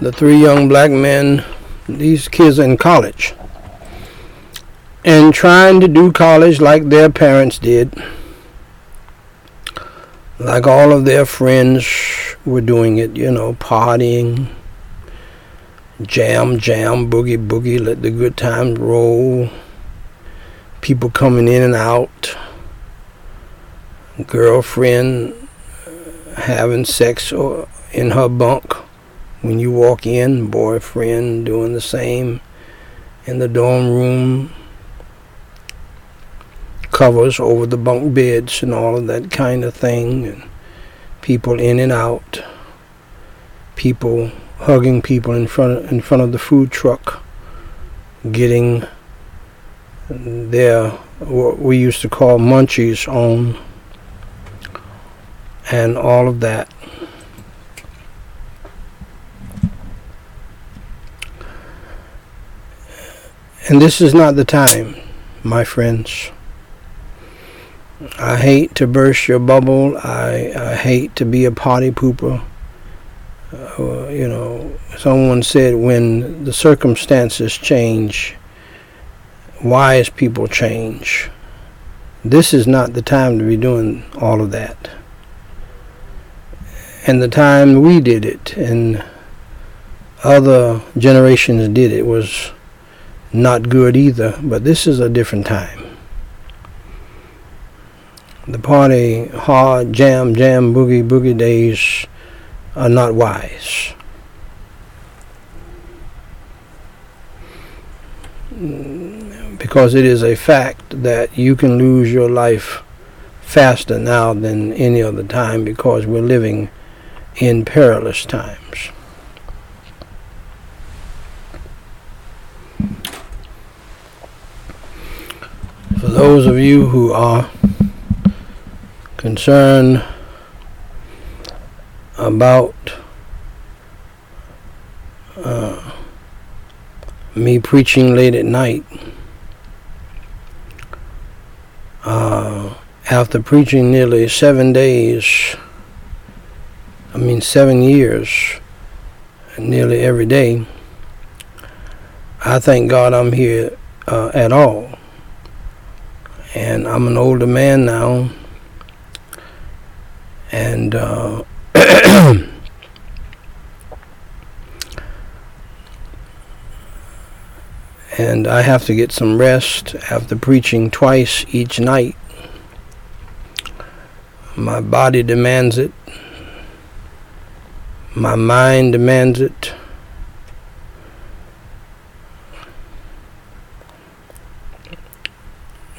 the three young black men, these kids in college, and trying to do college like their parents did, like all of their friends were doing it, you know, partying, jam, boogie, boogie, let the good times roll, people coming in and out, girlfriend having sex or in her bunk when you walk in, boyfriend doing the same in the dorm room, covers over the bunk beds and all of that kind of thing, and people in and out, people hugging people in front of the food truck, getting their, what we used to call munchies on, and all of that. And this is not the time, my friends. I hate to burst your bubble. I hate to be a party pooper. You know, someone said when the circumstances change, wise people change. This is not the time to be doing all of that. And the time we did it and other generations did it was not good either, but this is a different time. The party, hard, jam, boogie, boogie days are not wise. Because it is a fact that you can lose your life faster now than any other time because we're living in perilous times. For those of you who are concern about me preaching late at night. After preaching nearly 7 years, nearly every day, I thank God I'm here at all. And I'm an older man now. And and I have to get some rest after preaching twice each night. My body demands it. My mind demands it.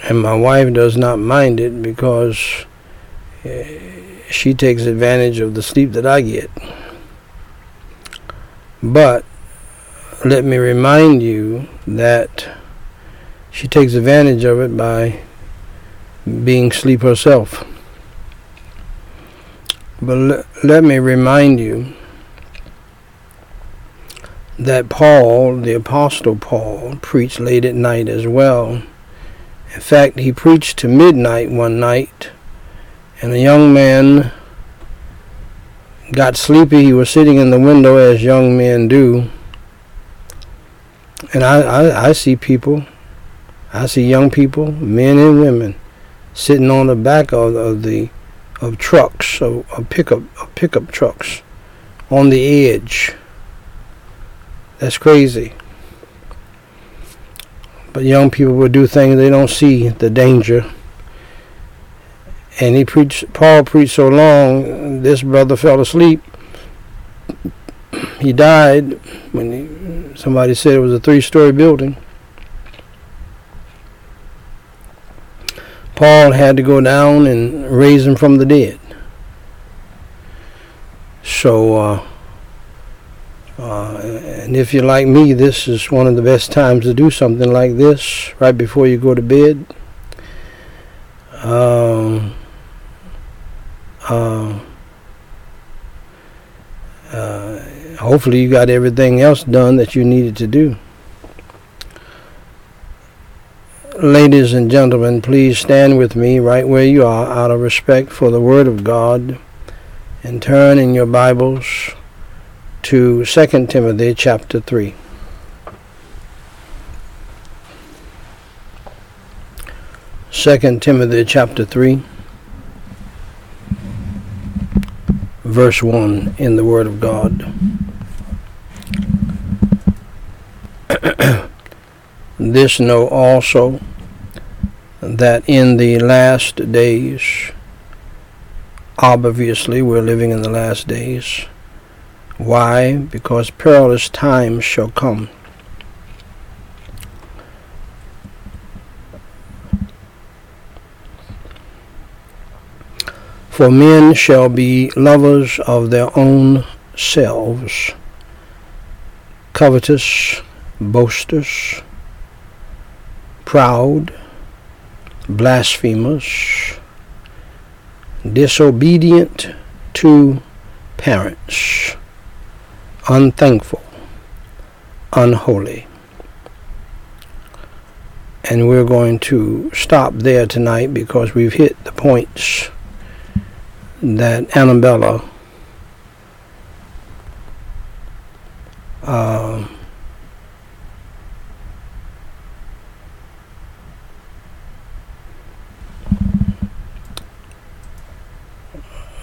And my wife does not mind it because she takes advantage of the sleep that I get. But let me remind you that she takes advantage of it by being asleep herself. But let me remind you that Paul, the Apostle Paul, preached late at night as well. In fact, he preached to midnight one night. And a young man got sleepy. He was sitting in the window as young men do. And I see people, I see young people, men and women, sitting on the back of trucks, of pickup trucks, on the edge. That's crazy. But young people will do things they don't see the danger. And Paul preached so long, this brother fell asleep. He died when somebody said it was a 3-story building. Paul had to go down and raise him from the dead. So, and if you're like me, this is one of the best times to do something like this, right before you go to bed. Hopefully you got everything else done that you needed to do. Ladies and gentlemen, please stand with me right where you are out of respect for the Word of God and turn in your Bibles to 2nd Timothy chapter 3. Verse 1 in the Word of God. This know also, that in the last days, obviously we're living in the last days. Why? Because perilous times shall come. For men shall be lovers of their own selves, covetous, boasters, proud, blasphemers, disobedient to parents, unthankful, unholy. And we're going to stop there tonight because we've hit the points that Annabella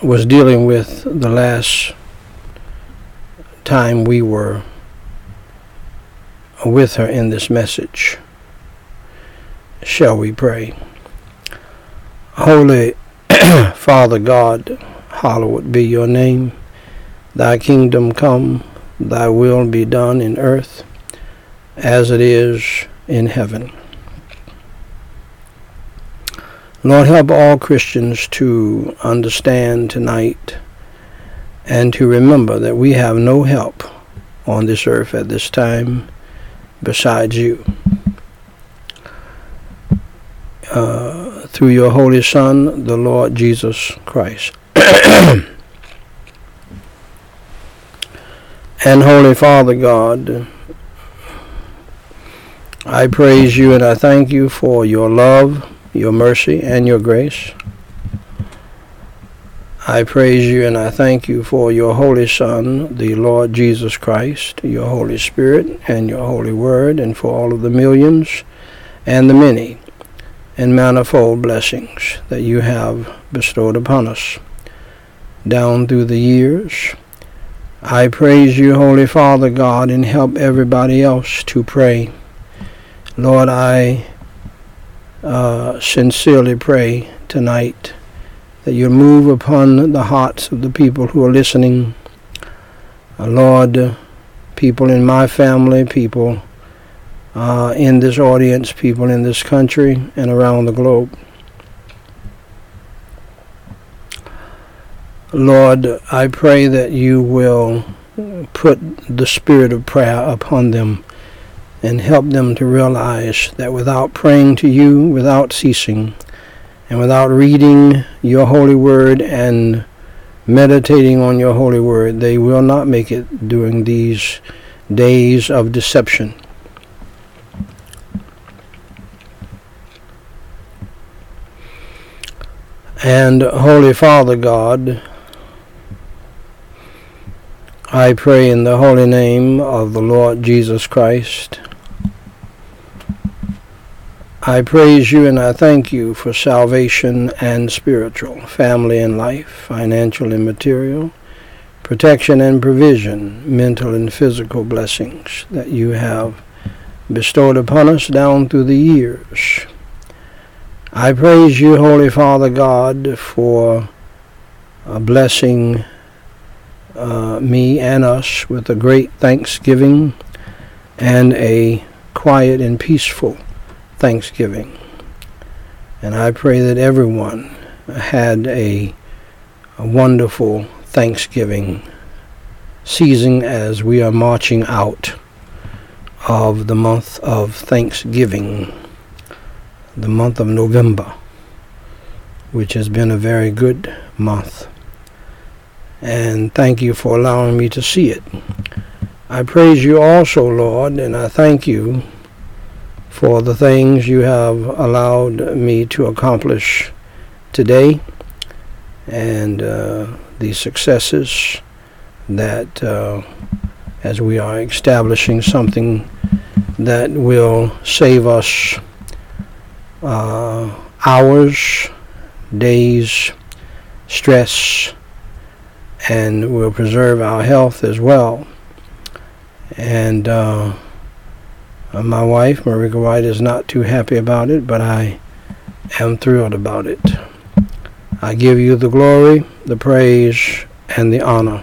was dealing with the last time we were with her in this message. Shall we pray? Holy Father God, hallowed be your name. Thy kingdom come, thy will be done in earth as it is in heaven. Lord, help all Christians to understand tonight and to remember that we have no help on this earth at this time besides you. Through your Holy Son, the Lord Jesus Christ. And Holy Father God, I praise you and I thank you for your love, your mercy, and your grace. I praise you and I thank you for your Holy Son, the Lord Jesus Christ, your Holy Spirit, and your Holy Word, and for all of the millions and the many and manifold blessings that you have bestowed upon us down through the years. I praise you, Holy Father God, and help everybody else to pray. Lord, I sincerely pray tonight that you move upon the hearts of the people who are listening. Lord, people in my family, people in this audience, people in this country and around the globe. Lord, I pray that you will put the spirit of prayer upon them and help them to realize that without praying to you, without ceasing, and without reading your holy word and meditating on your holy word, they will not make it during these days of deception. And Holy Father God, I pray in the holy name of the Lord Jesus Christ. I praise you and I thank you for salvation and spiritual, family and life, financial and material, protection and provision, mental and physical blessings that you have bestowed upon us down through the years. I praise you, Holy Father God, for blessing me and us with a great thanksgiving and a quiet and peaceful thanksgiving. And I pray that everyone had a wonderful Thanksgiving season as we are marching out of the month of Thanksgiving, the month of November, which has been a very good month. And thank you for allowing me to see it. I praise you also, Lord, and I thank you for the things you have allowed me to accomplish today and the successes that as we are establishing something that will save us hours, days, stress, and will preserve our health as well. And my wife, Marika White, is not too happy about it, but I am thrilled about it. I give you the glory, the praise, and the honor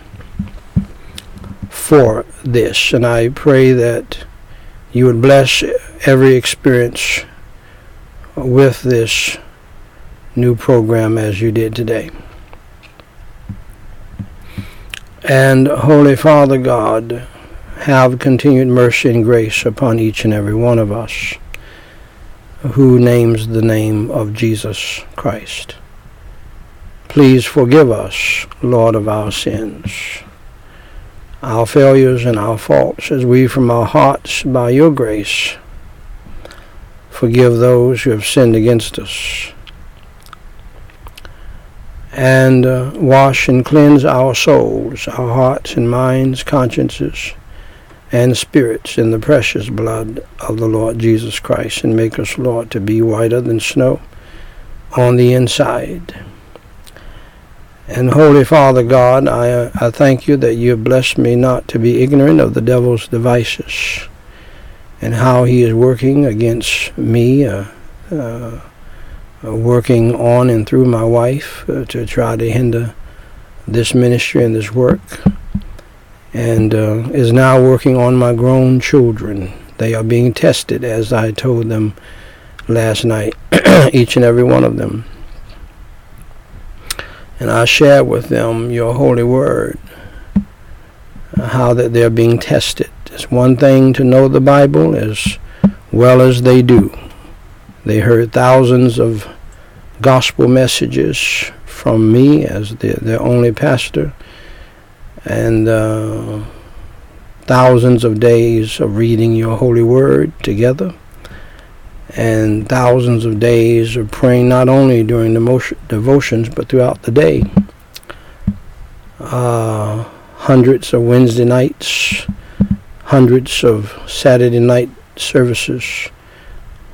for this. And I pray that you would bless every experience with this new program as you did today. And Holy Father God, have continued mercy and grace upon each and every one of us who names the name of Jesus Christ. Please forgive us, Lord, of our sins, our failures and our faults, as we from our hearts, by your grace, forgive those who have sinned against us. And wash and cleanse our souls, our hearts and minds, consciences, and spirits in the precious blood of the Lord Jesus Christ, and make us, Lord, to be whiter than snow on the inside. And Holy Father God, I thank you that you have blessed me not to be ignorant of the devil's devices and how he is working against me, working on and through my wife to try to hinder this ministry and this work, and is now working on my grown children. They are being tested, as I told them last night, each and every one of them. And I share with them your holy word, how that they're being tested. It's one thing to know the Bible as well as they do. They heard thousands of gospel messages from me as their only pastor, and thousands of days of reading your holy word together, and thousands of days of praying, not only during the devotions but throughout the day. Hundreds of Wednesday nights, hundreds of Saturday night services,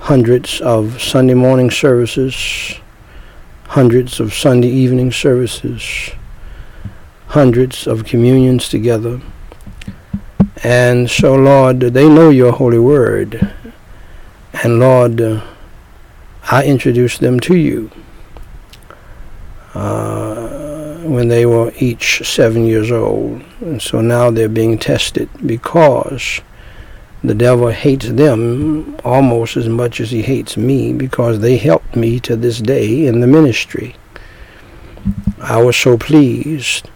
hundreds of Sunday morning services, hundreds of Sunday evening services, hundreds of communions together. And so, Lord, they know your holy word. And Lord, I introduced them to you when they were each 7 years old. And so now they're being tested because the devil hates them almost as much as he hates me, because they helped me to this day in the ministry. I was so pleased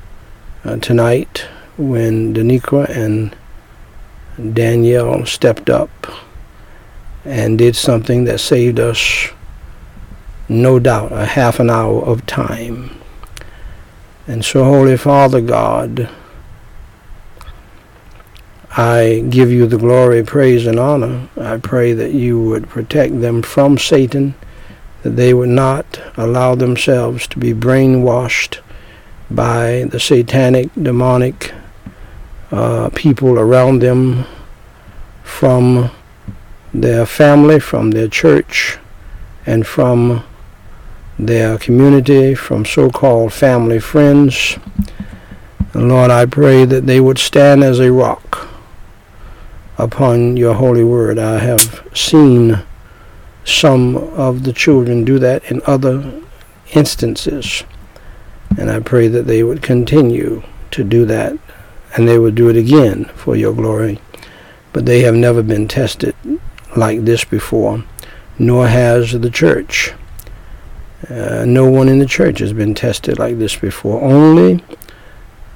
tonight when Daniqua and Danielle stepped up and did something that saved us, no doubt, a half an hour of time. And so, Holy Father God, I give you the glory, praise, and honor. I pray that you would protect them from Satan, that they would not allow themselves to be brainwashed by the satanic, demonic people around them, from their family, from their church, and from their community, from so-called family friends. And Lord, I pray that they would stand as a rock upon your holy word. I have seen some of the children do that in other instances, and I pray that they would continue to do that, and they would do it again for your glory. But they have never been tested like this before, nor has the church. No one in the church has been tested like this before. Only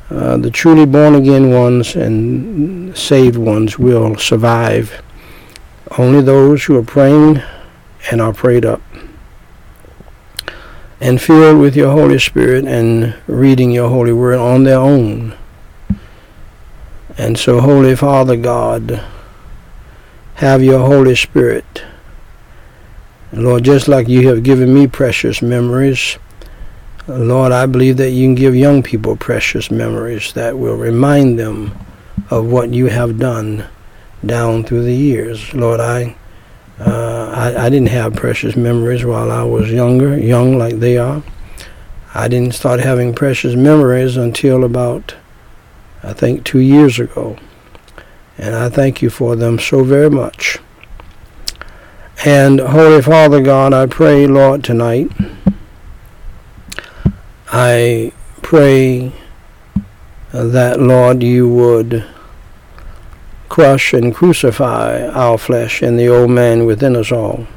the truly born-again ones and saved ones will survive. Only those who are praying and are prayed up and filled with your Holy Spirit and reading your holy word on their own. And so, Holy Father God, have your Holy Spirit. And Lord, just like you have given me precious memories, Lord, I believe that you can give young people precious memories that will remind them of what you have done down through the years. Lord, I didn't have precious memories while I was younger, young like they are. I didn't start having precious memories until about, I think, 2 years ago. And I thank you for them so very much. And Holy Father God, I pray, Lord, tonight, I pray that, Lord, you would crush and crucify our flesh and the old man within us all.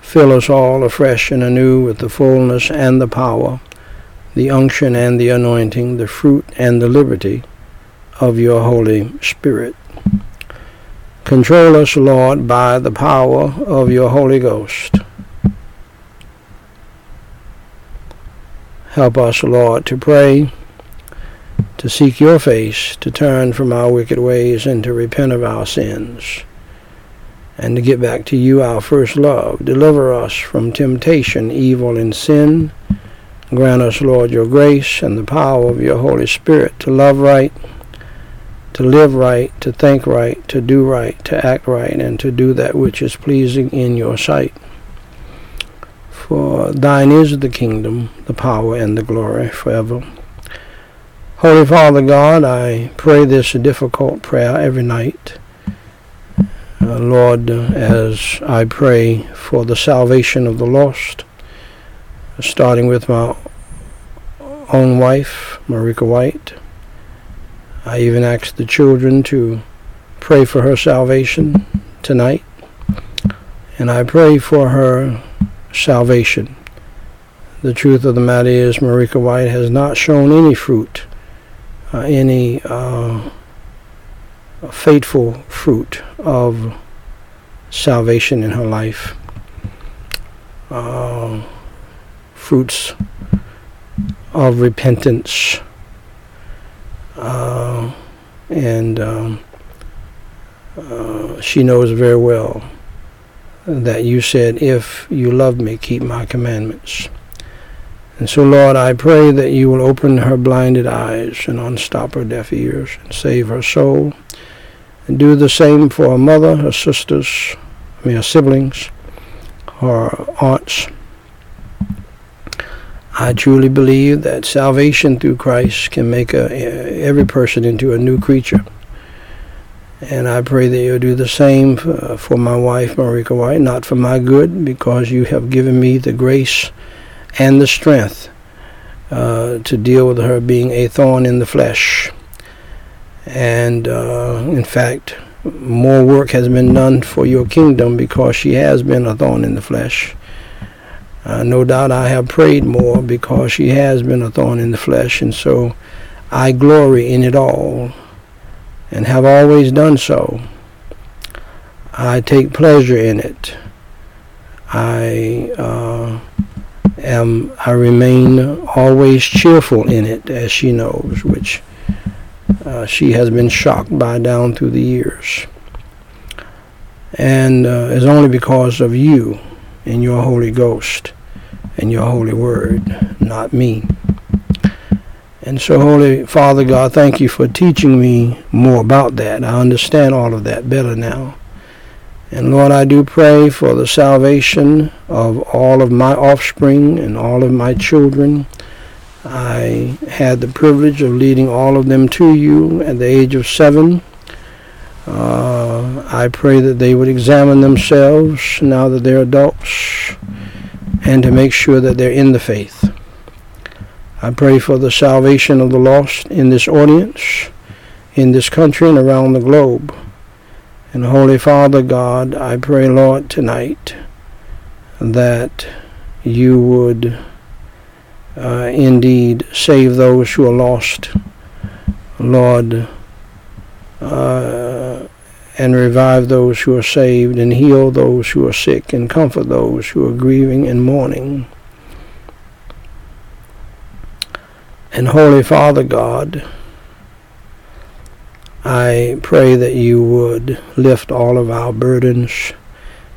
Fill us all afresh and anew with the fullness and the power, the unction and the anointing, the fruit and the liberty of your Holy Spirit. Control us, Lord, by the power of your Holy Ghost. Help us, Lord, to pray, to seek your face, to turn from our wicked ways, and to repent of our sins, and to get back to you, our first love. Deliver us from temptation, evil, and sin. Grant us, Lord, your grace and the power of your Holy Spirit to love right, to live right, to think right, to do right, to act right, and to do that which is pleasing in your sight. For thine is the kingdom, the power, and the glory forever. Holy Father God, I pray this difficult prayer every night. Lord, as I pray for the salvation of the lost, starting with my own wife, Marika White, I even asked the children to pray for her salvation tonight, and I pray for her salvation. The truth of the matter is, Marika White has not shown any fruit, faithful fruit of salvation in her life. Fruits of repentance. She knows very well that you said, if you love me, keep my commandments. And so, Lord, I pray that you will open her blinded eyes and unstop her deaf ears and save her soul. And do the same for her mother, her sisters, her siblings, her aunts. I truly believe that salvation through Christ can make every person into a new creature. And I pray that you'll do the same for my wife, Marika White, not for my good, because you have given me the grace and the strength to deal with her being a thorn in the flesh. And in fact, more work has been done for your kingdom because she has been a thorn in the flesh. No doubt I have prayed more because she has been a thorn in the flesh, and so I glory in it all and have always done so. I take pleasure in it. I remain always cheerful in it, as she knows, which she has been shocked by down through the years. And it's only because of you and your Holy Ghost and your Holy Word, not me. And so, Holy Father God, thank you for teaching me more about that. I understand all of that better now. And Lord, I do pray for the salvation of all of my offspring and all of my children. I had the privilege of leading all of them to you at the age of 7. I pray that they would examine themselves now that they're adults and to make sure that they're in the faith. I pray for the salvation of the lost in this audience, in this country, and around the globe. And Holy Father God, I pray, Lord, tonight that you would indeed save those who are lost, Lord, and revive those who are saved, and heal those who are sick, and comfort those who are grieving and mourning. And Holy Father God, I pray that you would lift all of our burdens,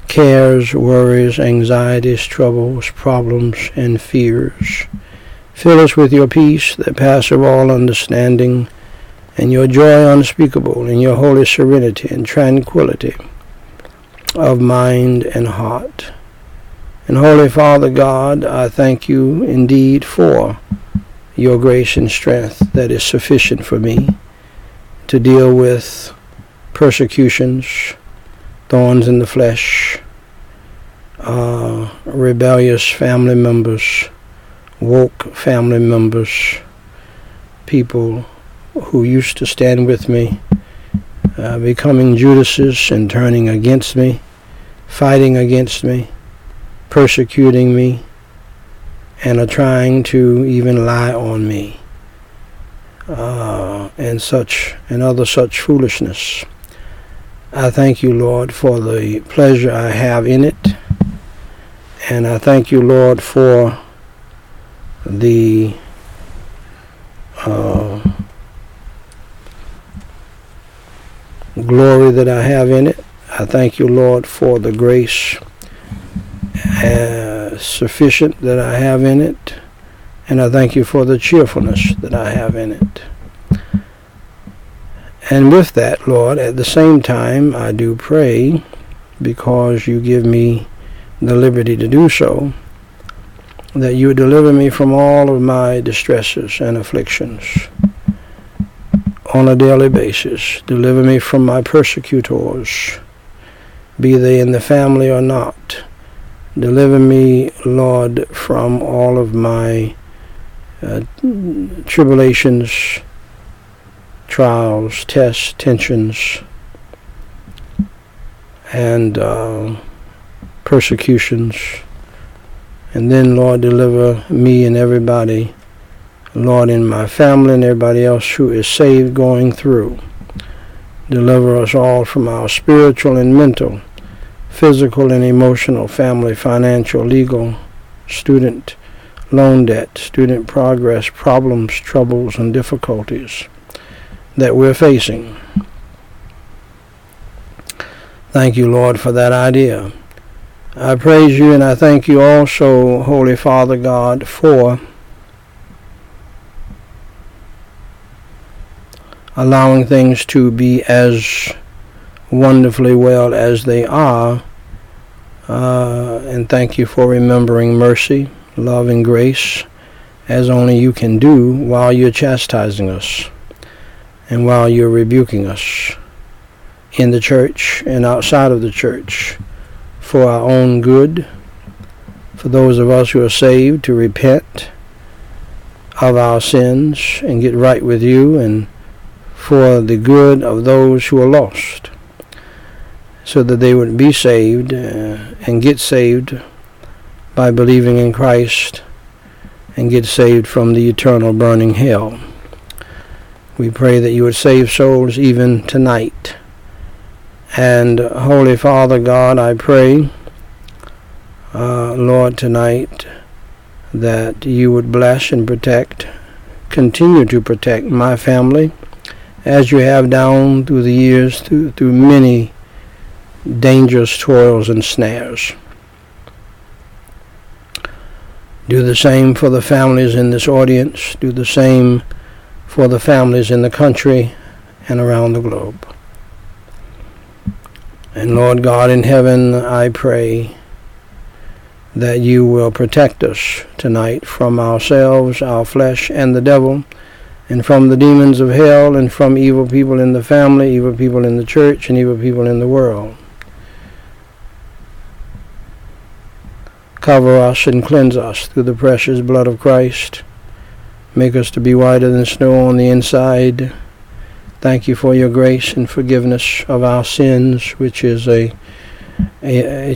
cares, worries, anxieties, troubles, problems, and fears, Fill us with your peace that passeth all understanding, and your joy unspeakable, and your holy serenity and tranquility of mind and heart. And Holy Father God, I thank you indeed for your grace and strength that is sufficient for me to deal with persecutions, thorns in the flesh, rebellious family members, woke family members, people who used to stand with me, becoming Judases and turning against me, fighting against me, persecuting me, and are trying to even lie on me, and other such foolishness. I thank you, Lord, for the pleasure I have in it, and I thank you, Lord, for the glory that I have in it. I thank you, Lord, for the grace sufficient that I have in it, and I thank you for the cheerfulness that I have in it. And with that, Lord, at the same time, I do pray, because you give me the liberty to do so, that you deliver me from all of my distresses and afflictions on a daily basis. Deliver me from my persecutors, be they in the family or not. Deliver me, Lord, from all of my tribulations, trials, tests, tensions, and persecutions. And then, Lord, deliver me and everybody, Lord, in my family and everybody else who is saved going through. Deliver us all from our spiritual and mental, physical and emotional, family, financial, legal, student loan debt, student progress, problems, troubles, and difficulties that we're facing. Thank you, Lord, for that idea. I praise you, and I thank you also, Holy Father God, for allowing things to be as wonderfully well as they are, and thank you for remembering mercy, love, and grace, as only you can do, while you're chastising us and while you're rebuking us in the church and outside of the church, for our own good, for those of us who are saved to repent of our sins and get right with you, and for the good of those who are lost, so that they would be saved and get saved by believing in Christ and get saved from the eternal burning hell. We pray that you would save souls even tonight. And Holy Father God, I pray, Lord, tonight that you would bless and protect, continue to protect my family, as you have down through the years, through many dangerous toils and snares. Do the same for the families in this audience. Do the same for the families in the country and around the globe. And Lord God in heaven, I pray that you will protect us tonight from ourselves, our flesh, and the devil, and from the demons of hell, and from evil people in the family, evil people in the church, and evil people in the world. Cover us and cleanse us through the precious blood of Christ. Make us to be whiter than snow on the inside. Thank you for your grace and forgiveness of our sins, which is a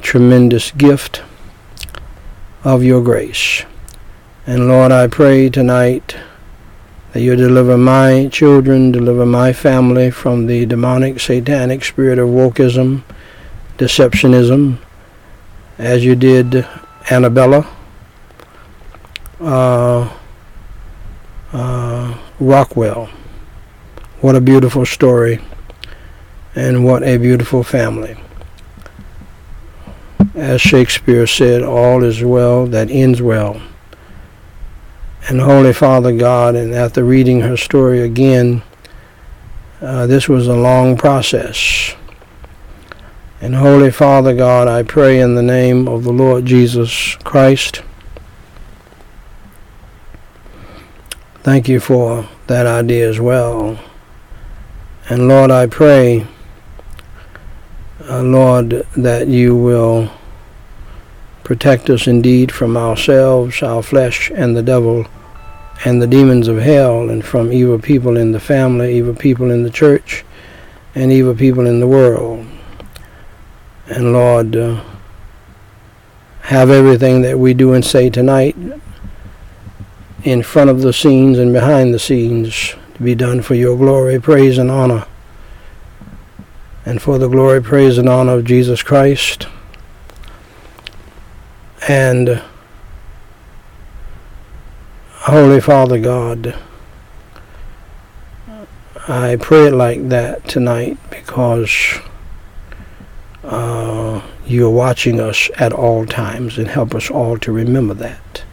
tremendous gift of your grace. And Lord, I pray tonight that you deliver my children, deliver my family from the demonic, satanic spirit of wokeism, deceptionism, as you did Annabella Rockwell. What a beautiful story, and what a beautiful family. As Shakespeare said, all is well that ends well. and Holy Father God, and after reading her story again, this was a long process. And Holy Father God, I pray in the name of the Lord Jesus Christ, thank you for that idea as well. And Lord, I pray, Lord, that you will protect us indeed from ourselves, our flesh, and the devil, and the demons of hell, and from evil people in the family, evil people in the church, and evil people in the world. And Lord, have everything that we do and say tonight in front of the scenes and behind the scenes to be done for your glory, praise, and honor, and for the glory, praise, and honor of Jesus Christ. And Holy Father God, I pray it like that tonight because you're watching us at all times, and help us all to remember that.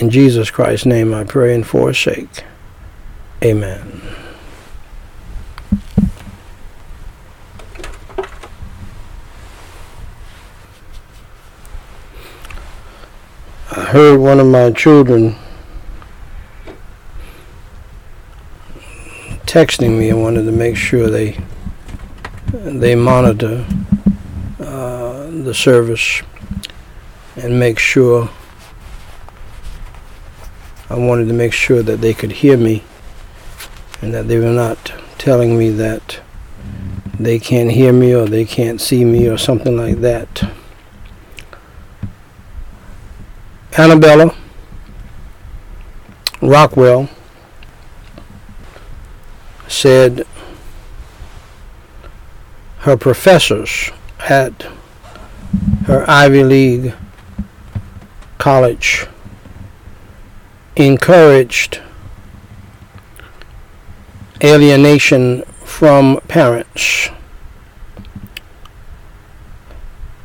In Jesus Christ's name I pray and for his sake. Amen. I heard one of my children texting me. I wanted to make sure they monitor the service and make sure. I wanted to make sure that they could hear me and that they were not telling me that they can't hear me or they can't see me or something like that. Annabella Rockwell said her professors at her Ivy League college encouraged alienation from parents.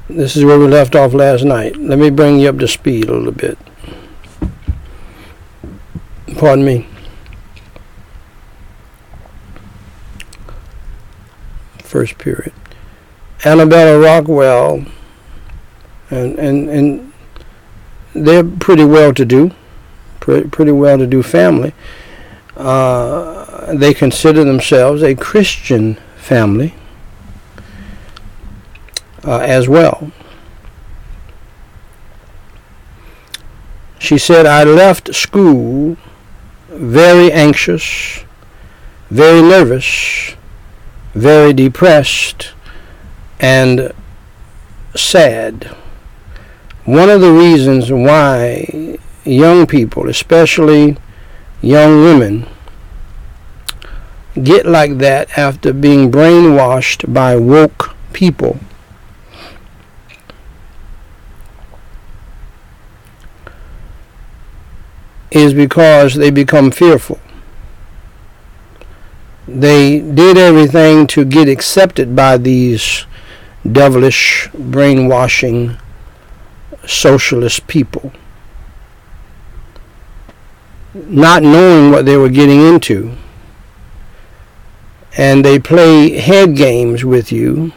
This is where we left off last night. Let me bring you up to speed a little bit. Pardon me. First period. Annabella Rockwell, and they're pretty well-to-do. Pretty well-to-do family. They consider themselves a Christian family as well. She said, I left school very anxious, very nervous, very depressed, and sad. One of the reasons why young people, especially young women, get like that after being brainwashed by woke people. Is because they become fearful. They did everything to get accepted by these devilish, brainwashing, socialist people, not knowing what they were getting into. And they play head games with you,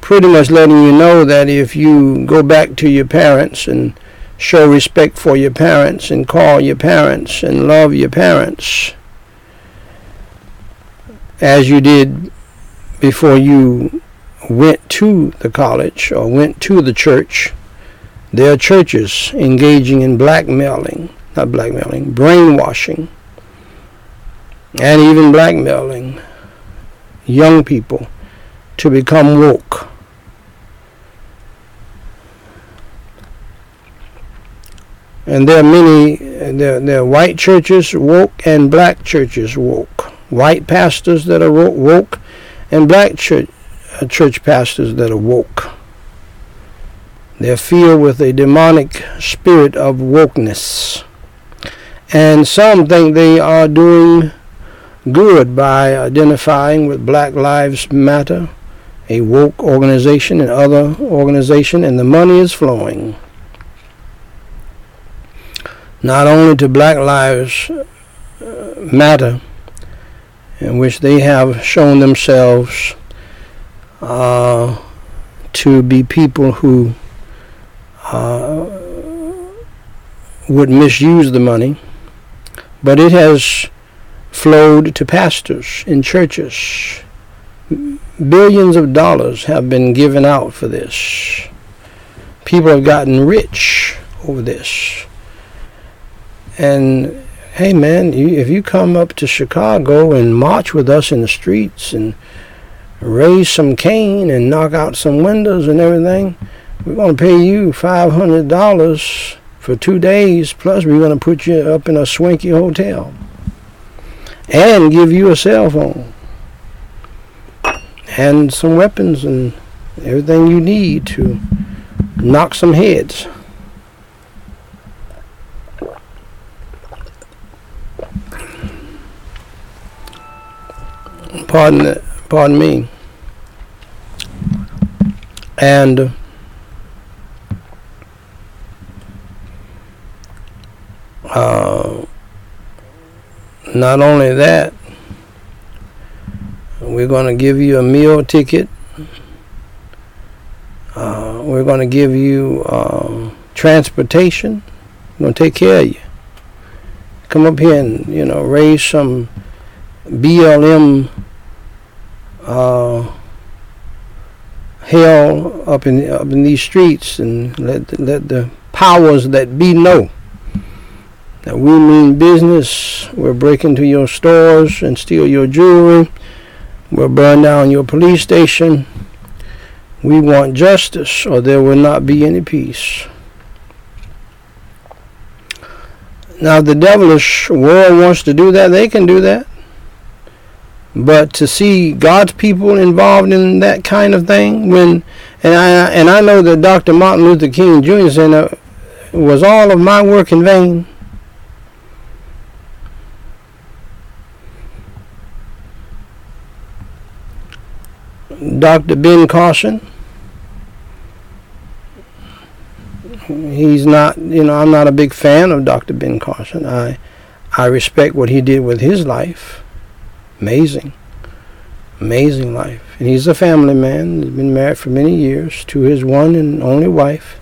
pretty much letting you know that if you go back to your parents and show respect for your parents and call your parents and love your parents as you did before you went to the college or went to the church, there are churches engaging in brainwashing, and even blackmailing young people to become woke. And there are many, there are white churches woke and black churches woke. White pastors that are woke and black church pastors that are woke. They're filled with a demonic spirit of wokeness. And some think they are doing good by identifying with Black Lives Matter, a woke organization and other organization, and the money is flowing. not only to Black Lives Matter, in which they have shown themselves to be people who would misuse the money, but it has flowed to pastors in churches. Billions of dollars have been given out for this. People have gotten rich over this. And hey man, if you come up to Chicago and march with us in the streets and raise some cane and knock out some windows and everything, we're going to pay you $500 for 2 days, plus we're going to put you up in a swanky hotel and give you a cell phone and some weapons and everything you need to knock some heads. Pardon me. And not only that, we're going to give you a meal ticket. We're going to give you transportation. We're going to take care of you. Come up here and, you know, raise some BLM hell up in these streets, and let the powers that be know that we mean business. We'll break into your stores and steal your jewelry. We'll burn down your police station. We want justice, or there will not be any peace. Now, the devilish world wants to do that. They can do that. But to see God's people involved in that kind of thing, and I know that Dr. Martin Luther King Jr. said, was all of my work in vain? Dr. Ben Carson, he's not, you know, I'm not a big fan of Dr. Ben Carson. I respect what he did with his life. Amazing life. And he's a family man. He's been married for many years to his one and only wife.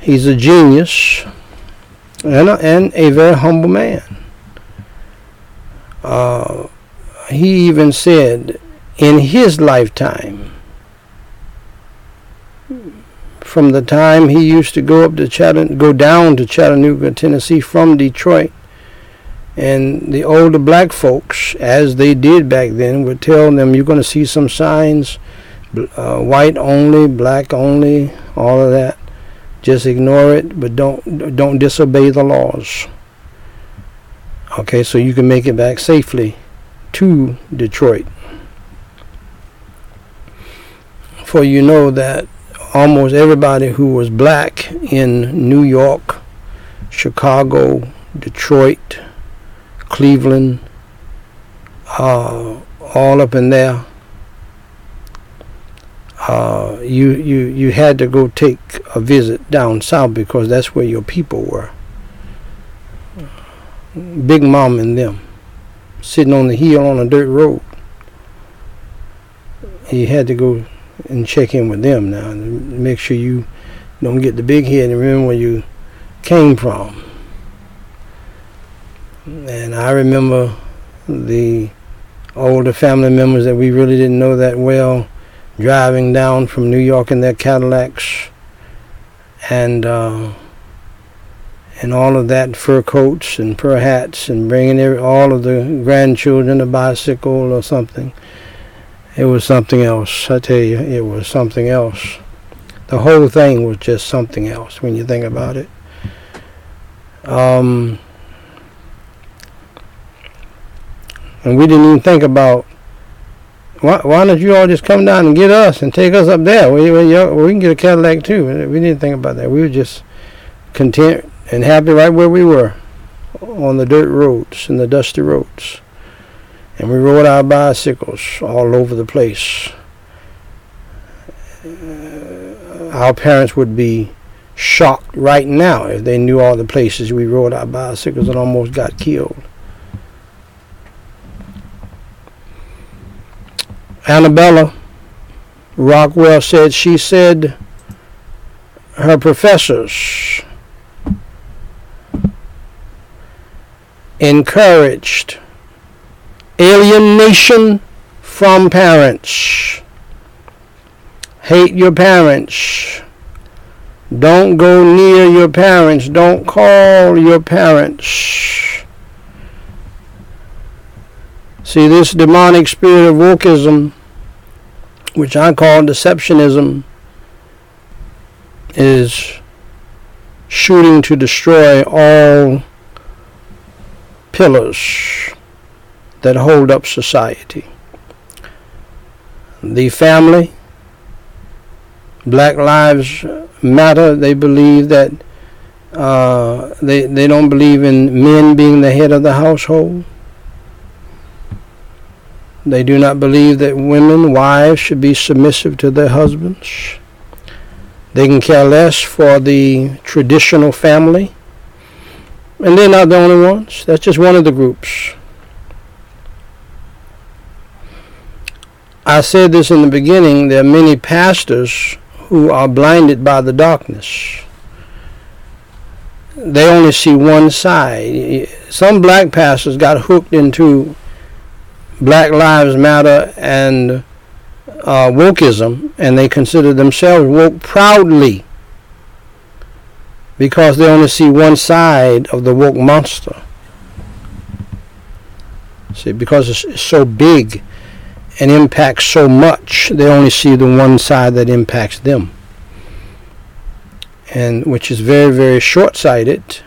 He's a genius and a very humble man. He even said, in his lifetime, from the time he used to go down to Chattanooga, Tennessee, from Detroit, and the older black folks, as they did back then, would tell them, you're going to see some signs, white only, black only, all of that. Just ignore it, but don't disobey the laws. Okay, so you can make it back safely to Detroit. For you know that almost everybody who was black in New York, Chicago, Detroit, Cleveland, all up in there, you had to go take a visit down south, because that's where your people were. Big Mom and them, sitting on the hill on a dirt road. You had to go and check in with them now, and make sure you don't get the big head and remember where you came from. And I remember the older family members that we really didn't know that well driving down from New York in their Cadillacs and all of that, fur coats and fur hats, and bringing all of the grandchildren a bicycle or something. It was something else. I tell you, it was something else. The whole thing was just something else when you think about it. And we didn't even think about, why don't you all just come down and get us and take us up there? We can get a Cadillac too. We didn't think about that. We were just content and happy right where we were, on the dirt roads and the dusty roads. And we rode our bicycles all over the place. Our parents would be shocked right now if they knew all the places we rode our bicycles and almost got killed. Annabella Rockwell said her professors encouraged alienation from parents. Hate your parents. Don't go near your parents. Don't call your parents. See, this demonic spirit of wokeism, which I call deceptionism, is shooting to destroy all pillars that hold up society. The family, Black Lives Matter, they believe that they don't believe in men being the head of the household. They do not believe that women, wives, should be submissive to their husbands. They can care less for the traditional family. And they're not the only ones. That's just one of the groups. I said this in the beginning. There are many pastors who are blinded by the darkness. They only see one side. Some black pastors got hooked into Black Lives Matter and wokeism, and they consider themselves woke proudly because they only see one side of the woke monster. See, because it's so big and impacts so much, they only see the one side that impacts them, and which is very, very short-sighted,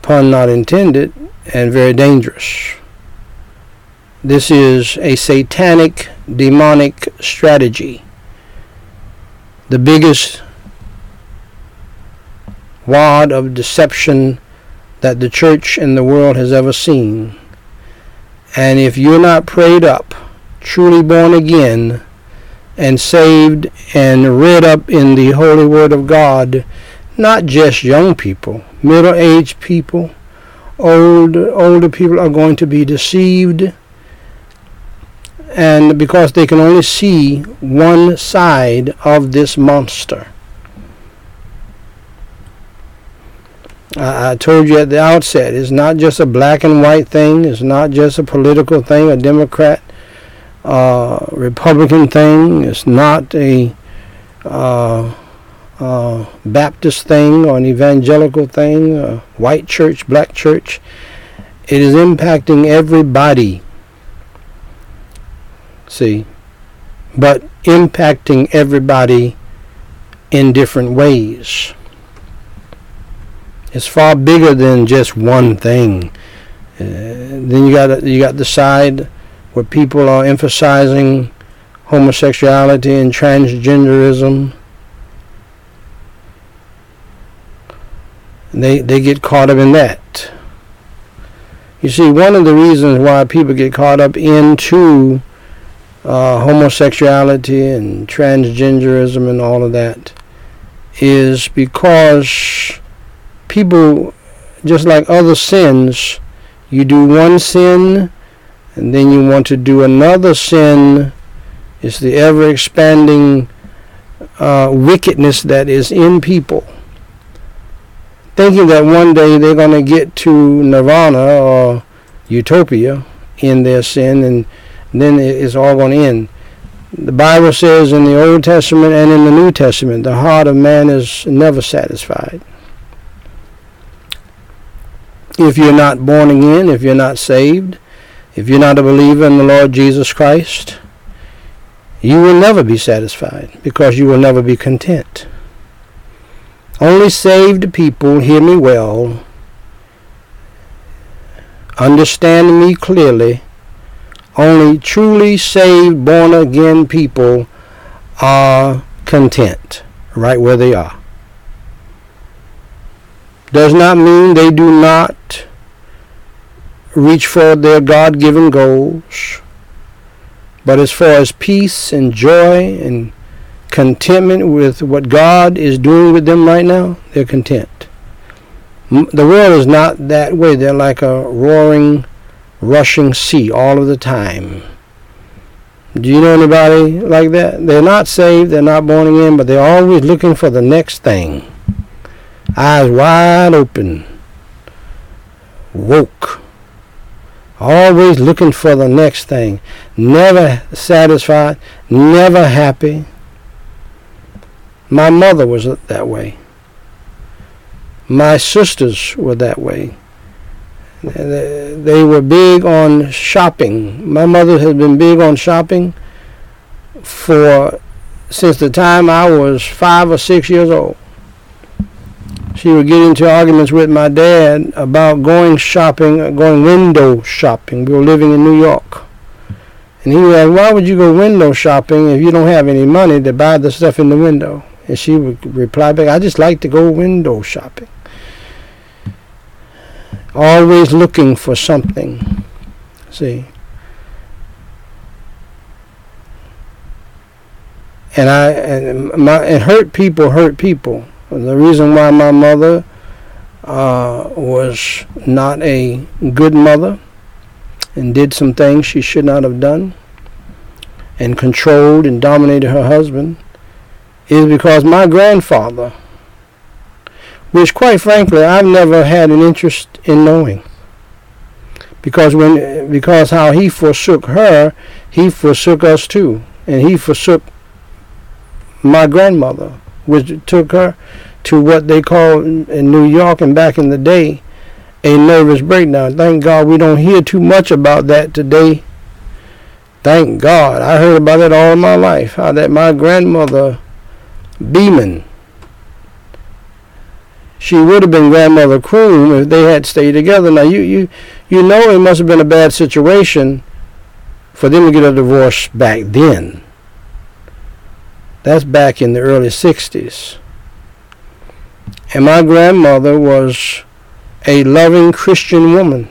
pun not intended, and very dangerous. This is a satanic, demonic strategy. The biggest wad of deception that the church and the world has ever seen. And if you're not prayed up, truly born again, and saved and read up in the Holy Word of God, not just young people, middle-aged people, older people are going to be deceived. And because they can only see one side of this monster. I told you at the outset, it's not just a black and white thing. It's not just a political thing, a Democrat, Republican thing. It's not a Baptist thing or an evangelical thing, a white church, black church. It is impacting everybody. See, but impacting everybody in different ways. It's far bigger than just one thing. Then you got the side where people are emphasizing homosexuality and transgenderism. They get caught up in that. You see, one of the reasons why people get caught up into homosexuality and transgenderism and all of that is because people, just like other sins, you do one sin and then you want to do another sin. It's the ever-expanding wickedness that is in people, thinking that one day they're going to get to nirvana or utopia in their sin, and then it's all going to end. The Bible says in the Old Testament and in the New Testament, the heart of man is never satisfied. If you're not born again, if you're not saved, if you're not a believer in the Lord Jesus Christ, you will never be satisfied because you will never be content. Only saved people, hear me well, understand me clearly, only truly saved, born-again people are content right where they are. Does not mean they do not reach for their God-given goals, but as far as peace and joy and contentment with what God is doing with them right now, they're content. The world is not that way. They're like a roaring, rushing sea all of the time. Do you know anybody like that? They're not saved, they're not born again, but they're always looking for the next thing. Eyes wide open. Woke. Always looking for the next thing. Never satisfied, never happy. My mother was that way. My sisters were that way. They were big on shopping. My mother has been big on shopping since the time I was 5 or 6 years old. She would get into arguments with my dad about going shopping, going window shopping. We were living in New York. And he would ask, why would you go window shopping if you don't have any money to buy the stuff in the window? And she would reply back, I just like to go window shopping. Always looking for something, see. And hurt people. The reason why my mother was not a good mother and did some things she should not have done and controlled and dominated her husband is because my grandfather, which, quite frankly, I've never had an interest in knowing. Because how he forsook her, he forsook us too. And he forsook my grandmother, which took her to what they call in New York and back in the day, a nervous breakdown. Thank God we don't hear too much about that today. Thank God. I heard about it all my life, how that my grandmother, Beeman, she would have been Grandmother Croom if they had stayed together. Now, you know it must have been a bad situation for them to get a divorce back then. That's back in the early 60s. And my grandmother was a loving Christian woman.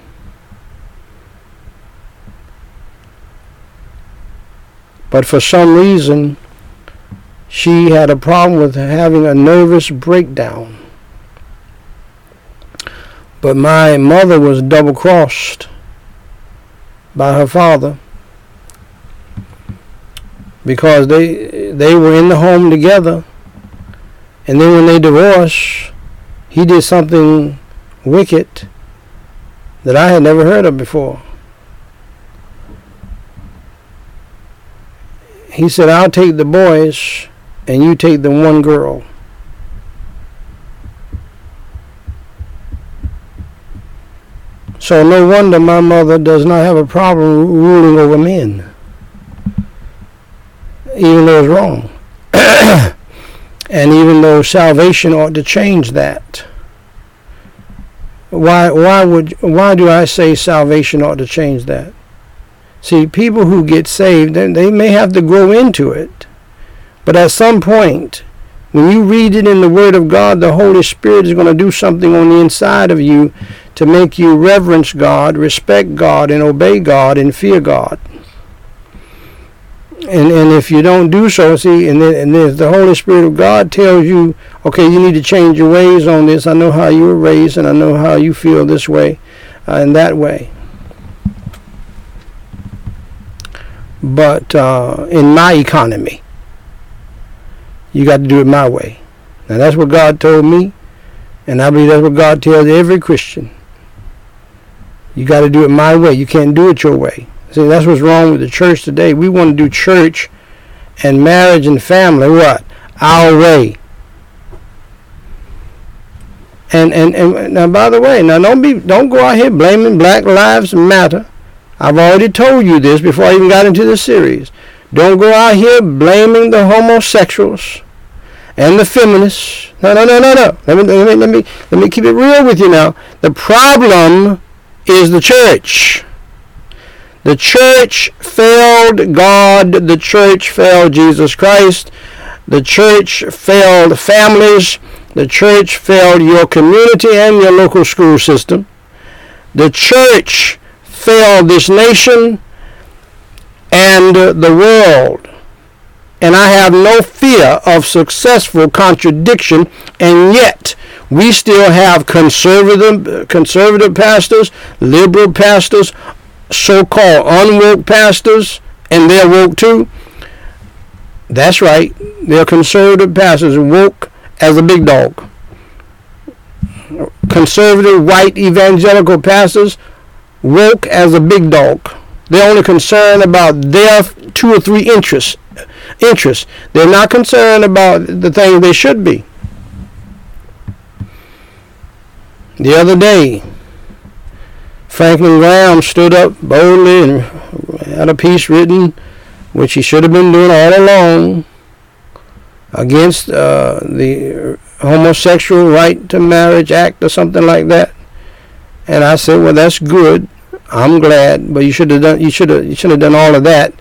But for some reason, she had a problem with having a nervous breakdown. But my mother was double-crossed by her father because they were in the home together, and then when they divorced, he did something wicked that I had never heard of before. He said, I'll take the boys, and you take the one girl. So no wonder my mother does not have a problem ruling over men, even though it's wrong. And even though salvation ought to change that. Why do I say salvation ought to change that? See, people who get saved, they may have to grow into it. But at some point, when you read it in the Word of God, the Holy Spirit is going to do something on the inside of you to make you reverence God, respect God, and obey God, and fear God. And if you don't do so, see, and then the Holy Spirit of God tells you, okay, you need to change your ways on this. I know how you were raised, and I know how you feel this way and that way. But in my economy, you got to do it my way. Now, that's what God told me. And I believe that's what God tells every Christian. You got to do it my way. You can't do it your way. See, that's what's wrong with the church today. We want to do church and marriage and family, what? Our way. And now, by the way, now don't go out here blaming Black Lives Matter. I've already told you this before I even got into this series. Don't go out here blaming the homosexuals and the feminists. No. Let me keep it real with you now. The problem is the church. The church failed God. The church failed Jesus Christ. The church failed families. The church failed your community and your local school system. The church failed this nation and the world. and I have no fear of successful contradiction, and yet we still have conservative pastors, liberal pastors, so-called unwoke pastors, and they're woke too. That's right. They're conservative pastors, woke as a big dog. Conservative white evangelical pastors, woke as a big dog. They're only concerned about their 2 or 3 interests. They're not concerned about the thing they should be. The other day, Franklin Graham stood up boldly and had a piece written, which he should have been doing all along, against the Homosexual Right to Marriage Act or something like that. And I said, well, that's good. I'm glad, but you should have done all of that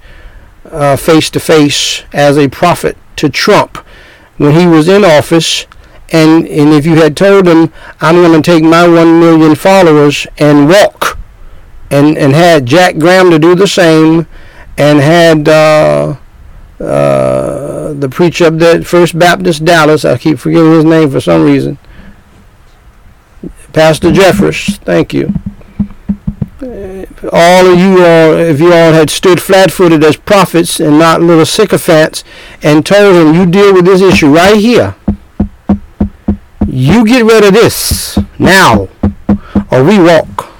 face to face as a prophet to Trump when he was in office. And if you had told him, I'm going to take my 1 million followers and walk, and had Jack Graham to do the same, and had the preacher up there at First Baptist Dallas, I keep forgetting his name for some reason, Pastor Jeffress, thank you. All of you all, if you all had stood flat-footed as prophets and not little sycophants, and told him, you deal with this issue right here. You get rid of this now, or we walk.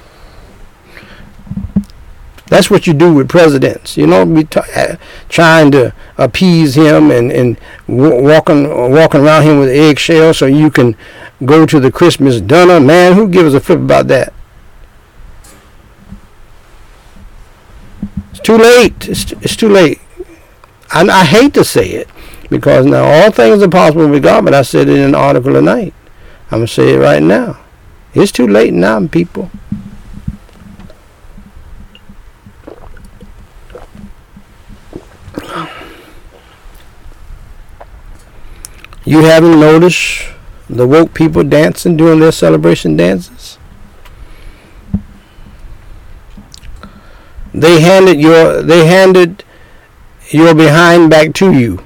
That's what you do with presidents. You don't be trying to appease him and walking around him with eggshells so you can go to the Christmas dinner. Man, who gives a flip about that? Too late. It's too late. I hate to say it, because now all things are possible with God, but I said it in an article tonight. I'm going to say it right now. It's too late now, people. You haven't noticed the woke people dancing, doing their celebration dances? They handed your behind back to you.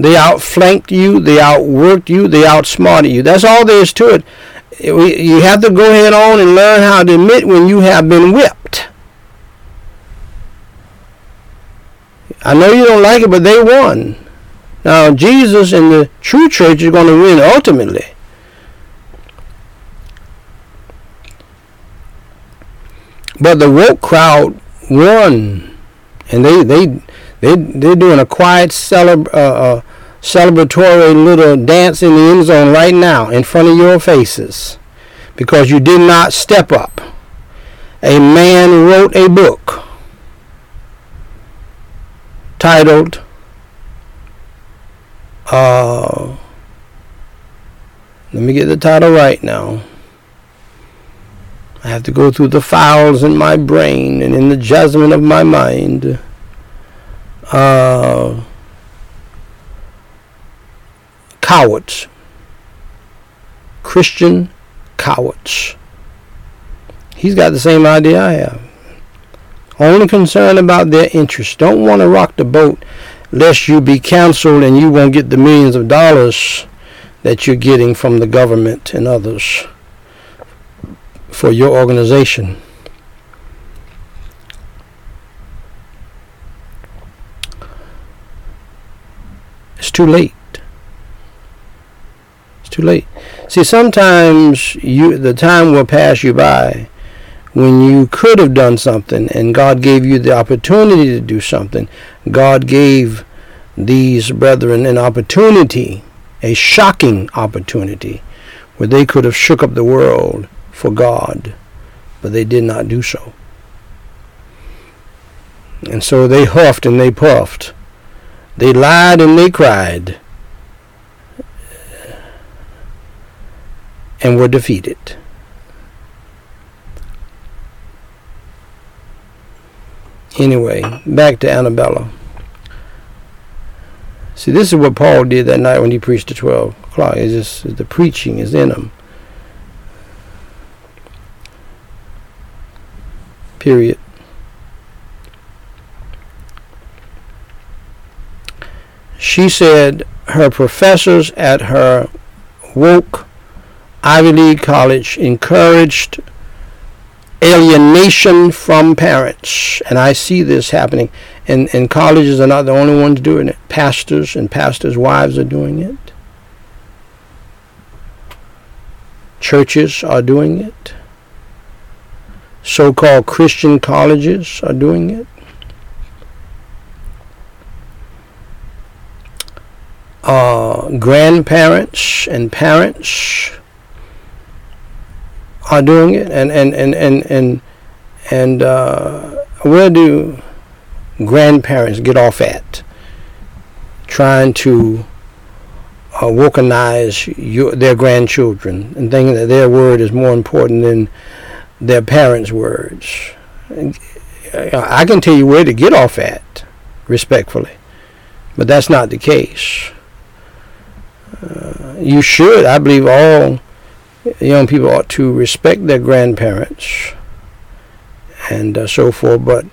They outflanked you. They outworked you. They outsmarted you. That's all there is to it. You have to go head on and learn how to admit when you have been whipped. I know you don't like it, but they won. Now Jesus and the true church is going to win ultimately. But the woke crowd won, and they're doing a quiet celebratory little dance in the end zone right now in front of your faces, because you did not step up. A man wrote a book titled let me get the title right now. I have to go through the files in my brain and in the judgment of my mind. Cowards. Christian cowards. He's got the same idea I have. Only concerned about their interests. Don't want to rock the boat lest you be canceled and you won't get the millions of dollars that you're getting from the government and others for your organization. It's too late. It's too late. See, sometimes the time will pass you by when you could have done something, and God gave you the opportunity to do something. God gave these brethren an opportunity, a shocking opportunity, where they could have shook up the world for God, but they did not do so. And so they huffed and they puffed. They lied and they cried, and were defeated. Anyway, back to Annabella. See, this is what Paul did that night when he preached at 12 o'clock. It's just, the preaching is in him. Period. She said her professors at her woke Ivy League college encouraged alienation from parents. And I see this happening. And colleges are not the only ones doing it. Pastors and pastors' wives are doing it. Churches are doing it. So-called Christian colleges are doing it. Grandparents and parents are doing it, and where do grandparents get off at trying to wokenize their grandchildren and thinking that their word is more important than their parents' words? I can tell you where to get off at, respectfully, but that's not the case. You should. I believe all young people ought to respect their grandparents and so forth. But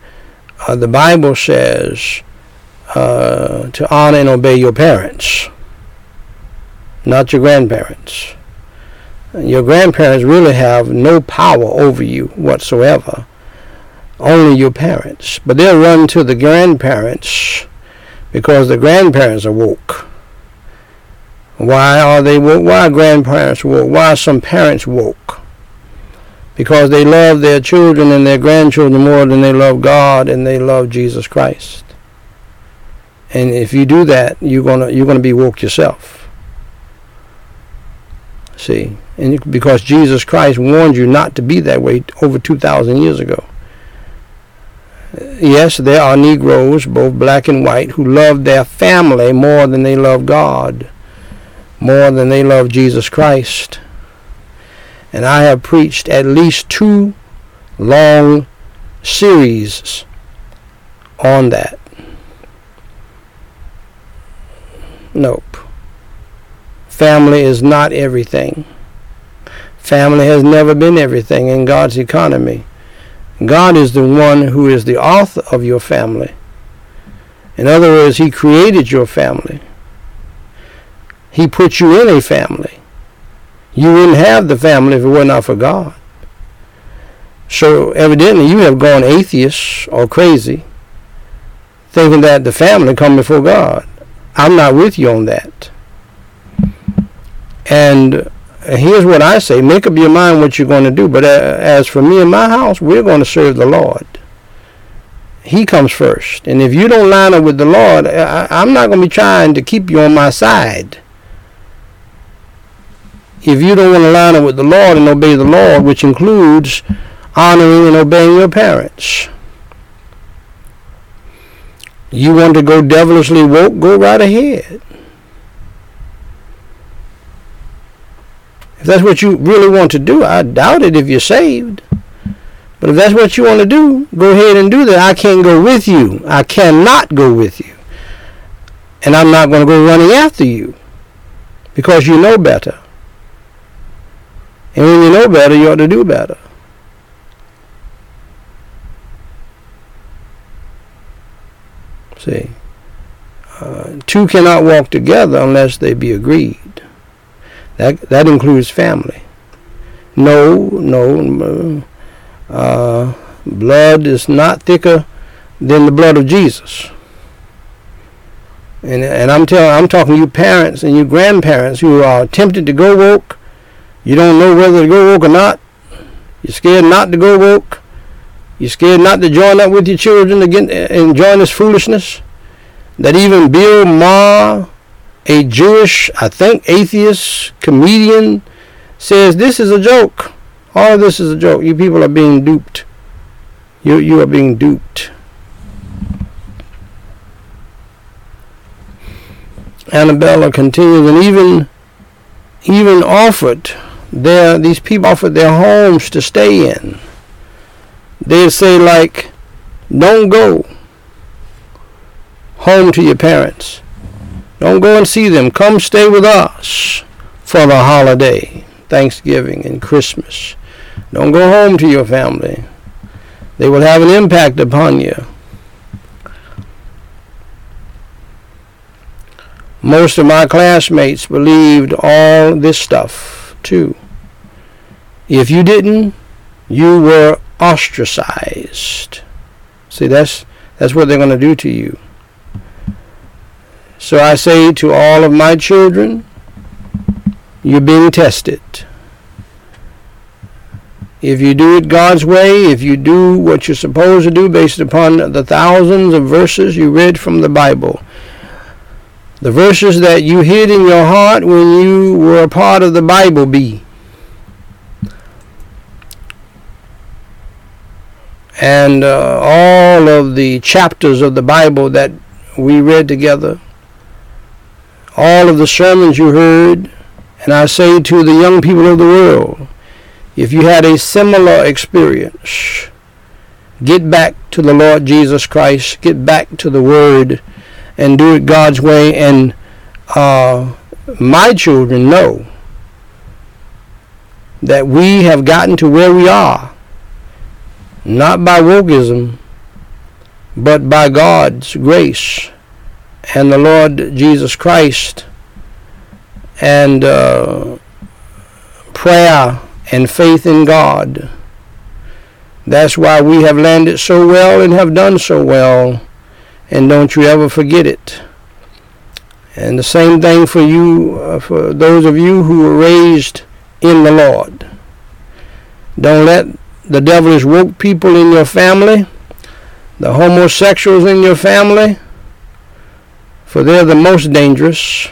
the Bible says to honor and obey your parents, not your grandparents. Your grandparents really have no power over you whatsoever, only your parents. But they'll run to the grandparents because the grandparents are woke. Why are they woke? Why are grandparents woke? Why are some parents woke? Because they love their children and their grandchildren more than they love God and they love Jesus Christ. And if you do that, you're gonna be woke yourself. See, and because Jesus Christ warned you not to be that way over 2,000 years ago. Yes, there are Negroes, both black and white, who love their family more than they love God, more than they love Jesus Christ. And I have preached at least 2 long series on that. Nope. Family is not everything. Family has never been everything in God's economy. God is the one who is the author of your family. In other words, He created your family. He put you in a family. You wouldn't have the family if it were not for God. So evidently you have gone atheist or crazy, thinking that the family come before God. I'm not with you on that. And here's what I say. Make up your mind what you're going to do. But as for me and my house, we're going to serve the Lord. He comes first. And if you don't line up with the Lord, I'm not going to be trying to keep you on my side. If you don't want to line up with the Lord and obey the Lord, which includes honoring and obeying your parents. You want to go devilishly woke, go right ahead. If that's what you really want to do, I doubt it if you're saved. But if that's what you want to do, go ahead and do that. I can't go with you. I cannot go with you. And I'm not going to go running after you because you know better. And when you know better, you ought to do better. See, 2 cannot walk together unless they be agreed. That includes family. Blood is not thicker than the blood of Jesus. And I'm talking to you parents and you grandparents who are tempted to go woke. You don't know whether to go woke or not. You're scared not to go woke. You're scared not to join up with your children again and join this foolishness. That even Bill Maher, a Jewish, I think, atheist comedian, says this is a joke. All of this is a joke. You people are being duped. You are being duped. Annabella continues, and even offered these people offered their homes to stay in. They'd say, like, don't go home to your parents. Don't go and see them. Come stay with us for the holiday, Thanksgiving and Christmas. Don't go home to your family. They will have an impact upon you. Most of my classmates believed all this stuff, too. If you didn't, you were ostracized. See, that's what they're going to do to you. So I say to all of my children, you're being tested. If you do it God's way, if you do what you're supposed to do based upon the thousands of verses you read from the Bible, the verses that you hid in your heart when you were a part of the Bible Bee, and all of the chapters of the Bible that we read together, all of the sermons you heard, and I say to the young people of the world, if you had a similar experience, get back to the Lord Jesus Christ, get back to the Word, and do it God's way. And my children know that we have gotten to where we are, not by wokeism, but by God's grace and the Lord Jesus Christ and prayer and faith in God. That's why we have landed so well and have done so well, and don't you ever forget it. And the same thing for you, for those of you who were raised in the Lord. Don't let the devilish woke people in your family, the homosexuals in your family, for they're the most dangerous.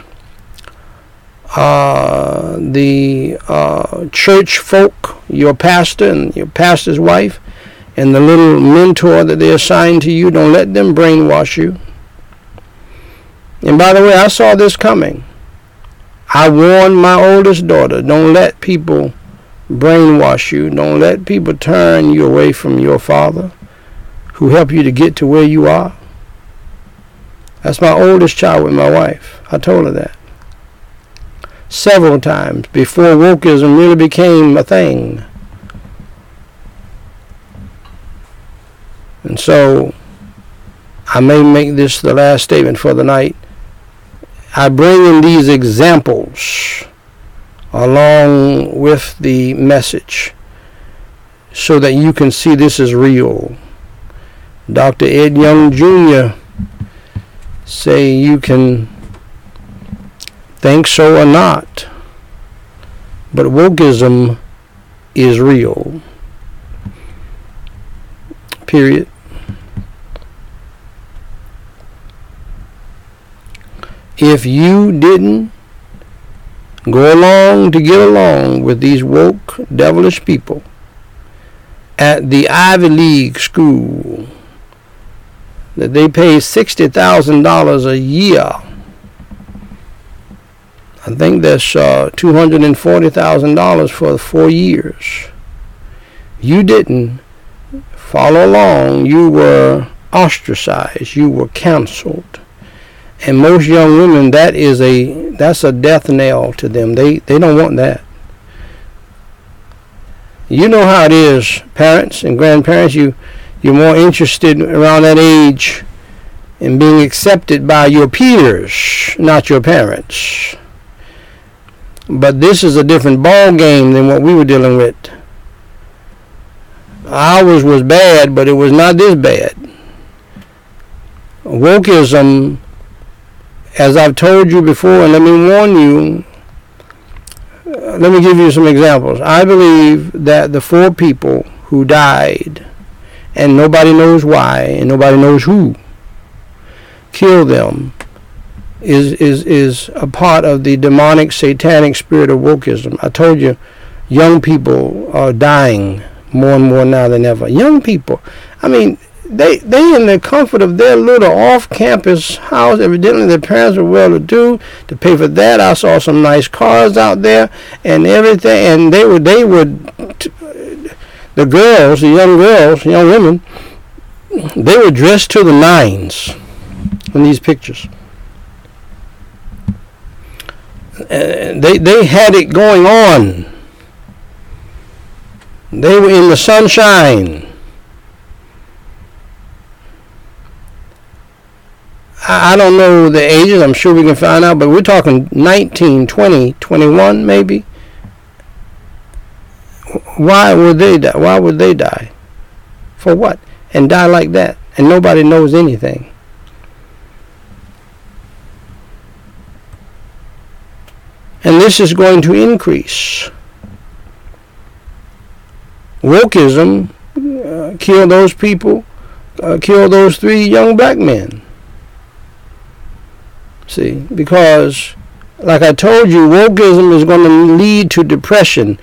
The church folk, your pastor and your pastor's wife, and the little mentor that they assign to you, don't let them brainwash you. And by the way, I saw this coming. I warned my oldest daughter, don't let people brainwash you. Don't let people turn you away from your Father who helped you to get to where you are. That's my oldest child with my wife. I told her that several times before wokeism really became a thing. And so I may make this the last statement for the night. I bring in these examples along with the message so that you can see this is real. Dr. Ed Young Jr. say you can think so or not, but wokeism is real. Period. If you didn't go along to get along with these woke, devilish people at the Ivy League school that they pay $60,000 a year, I think that's $240,000 for 4 years. You didn't follow along. You were ostracized. You were canceled. And most young women, that's a death knell to them. They don't want that. You know how it is, parents and grandparents. You're more interested around that age in being accepted by your peers, not your parents. But this is a different ball game than what we were dealing with. Ours was bad, but it was not this bad. Wokeism, as I've told you before, and let me warn you, let me give you some examples. I believe that the 4 people who died, and nobody knows why, and nobody knows who killed them, is a part of the demonic, satanic spirit of wokeism. I told you, young people are dying more and more now than ever. Young people, I mean, they in the comfort of their little off-campus house, evidently their parents were well-to-do, to pay for that. I saw some nice cars out there and everything, and the young women, they were dressed to the nines in these pictures. They had it going on. They were in the sunshine. I don't know the ages. I'm sure we can find out, but we're talking 19, 20, 21 maybe. Why would they die? For what? And die like that. And nobody knows anything. And this is going to increase. Wokeism killed those people, killed those three young black men. See, because, like I told you, wokeism is going to lead to depression.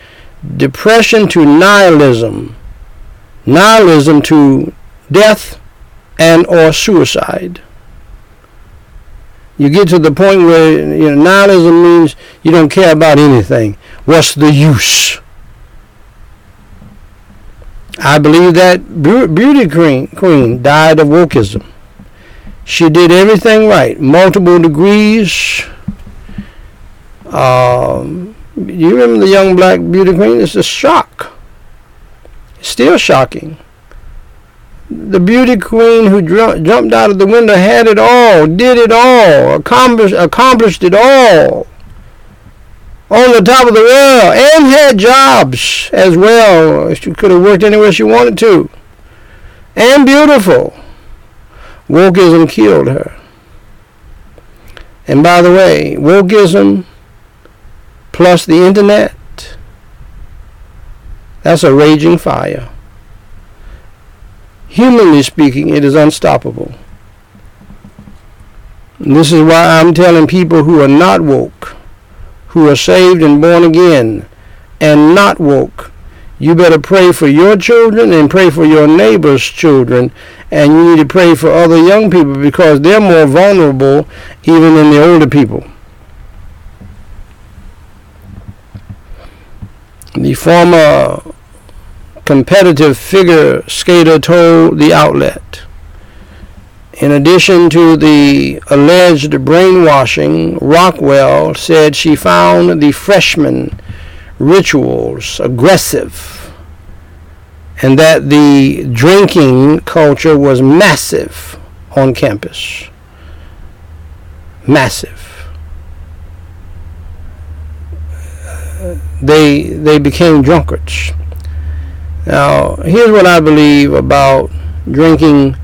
Depression to nihilism. Nihilism to death and or suicide. You get to the point where, you know, nihilism means you don't care about anything. What's the use? I believe that beauty queen died of wokeism. She did everything right. Multiple degrees. You remember the young black beauty queen? It's a shock. Still shocking. The beauty queen who jumped out of the window had it all, did it all, accomplished it all. On the top of the world, and had jobs as well. She could have worked anywhere she wanted to. And beautiful. Wokeism killed her. And by the way, wokeism plus the internet, that's a raging fire. Humanly speaking, it is unstoppable. And this is why I'm telling people who are not woke, who are saved and born again, and not woke, you better pray for your children and pray for your neighbor's children, and you need to pray for other young people because they're more vulnerable even than the older people. The former competitive figure skater told the outlet, in addition to the alleged brainwashing, Rockwell said she found the freshman rituals aggressive and that the drinking culture was massive on campus. Massive. They became drunkards. Now, here's what I believe about drinking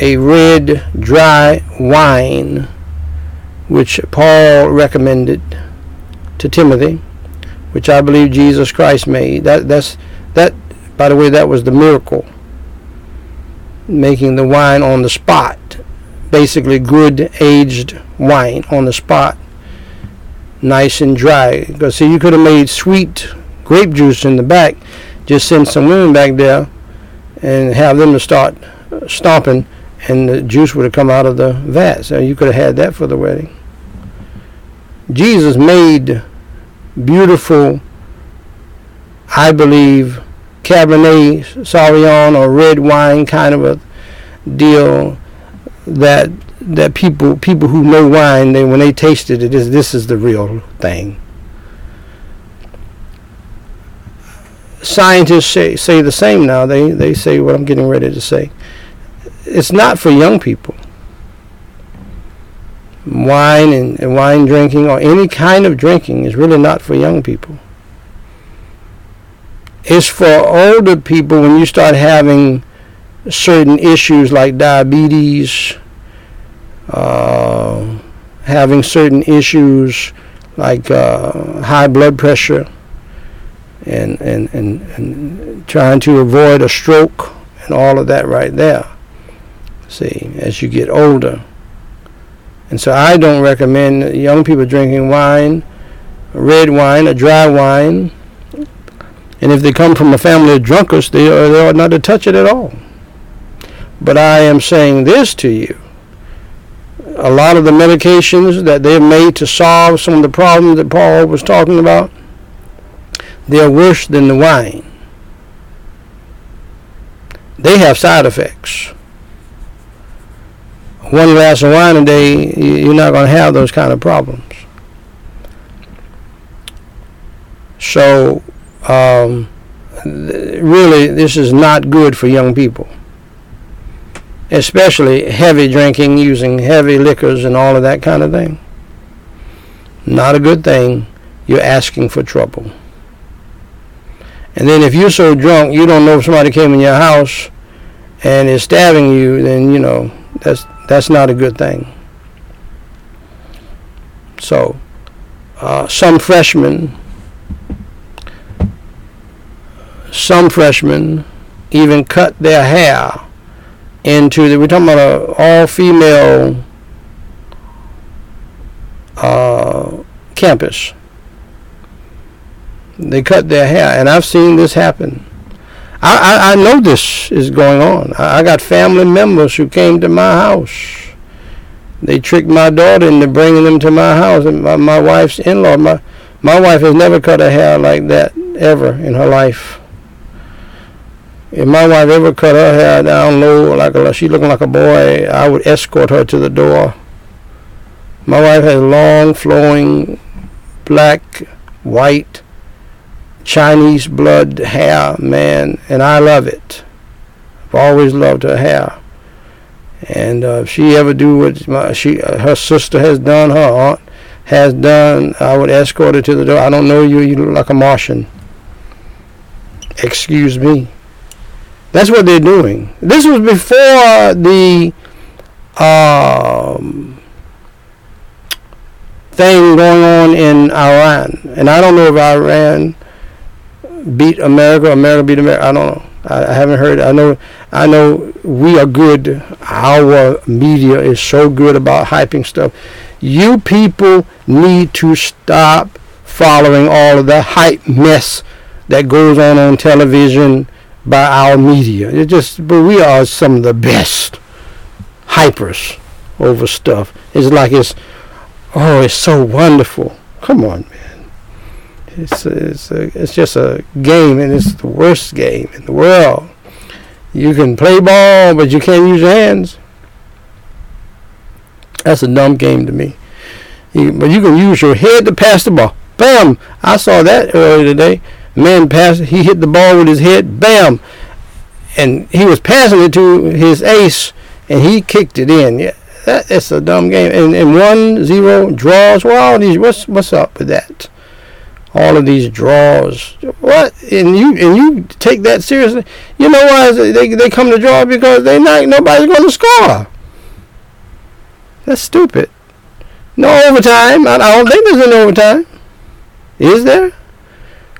a red, dry wine, which Paul recommended to Timothy, which I believe Jesus Christ made. That's by the way, that was the miracle. Making the wine on the spot. Basically good aged wine on the spot. Nice and dry. Because see, you could have made sweet grape juice in the back, just send some women back there and have them to start stomping, and the juice would have come out of the vat. So you could have had that for the wedding. Jesus made beautiful, I believe, Cabernet Sauvignon or red wine kind of a deal that people who know wine, when they tasted it, this is the real thing. Scientists say the same now. They say what I'm getting ready to say. It's not for young people. Wine and wine drinking or any kind of drinking is really not for young people. It's for older people when you start having certain issues like diabetes, having certain issues like high blood pressure and trying to avoid a stroke and all of that right there, see, as you get older. And so I don't recommend young people drinking wine, red wine, a dry wine. And if they come from a family of drunkards, they ought not to touch it at all. But I am saying this to you. A lot of the medications that they've made to solve some of the problems that Paul was talking about, they're worse than the wine. They have side effects. One glass of wine a day, you're not going to have those kind of problems. So, really, this is not good for young people. especially heavy drinking, using heavy liquors and all of that kind of thing. Not a good thing. You're asking for trouble. And then if you're so drunk, you don't know if somebody came in your house and is stabbing you, then, you know, that's not a good thing. So, some freshmen even cut their hair into the, we're talking about an all-female campus. They cut their hair, and I've seen this happen. I know this is going on. I got family members who came to my house. They tricked my daughter into bringing them to my house, and my wife's in-law. My wife has never cut her hair like that ever in her life. If my wife ever cut her hair down low, she looking like a boy, I would escort her to the door. My wife has long, flowing, black, white, Chinese blood hair, man, and I love it. I've always loved her hair. And if she ever do what her sister has done, her aunt has done, I would escort her to the door. I don't know you. You look like a Martian. Excuse me. That's what they're doing. This was before the thing going on in Iran. And I don't know if Iran beat America, America beat America. I don't know. I haven't heard. I know we are good. Our media is so good about hyping stuff. You people need to stop following all of the hype mess that goes on television by our media. But we are some of the best hypers over stuff. It's like it's so wonderful. Come on, man. It's just a game, and it's the worst game in the world. You can play ball, but you can't use your hands. That's a dumb game to me. But you can use your head to pass the ball. Bam! I saw that earlier today. Man passed. He hit the ball with his head. Bam! And he was passing it to his ace, and he kicked it in. Yeah, that's a dumb game. And 1-0 draws. What's up with that? All of these draws, what? And you take that seriously? You know why they come to draw? Because nobody's going to score. That's stupid. No overtime. I don't think there's an overtime. Is there?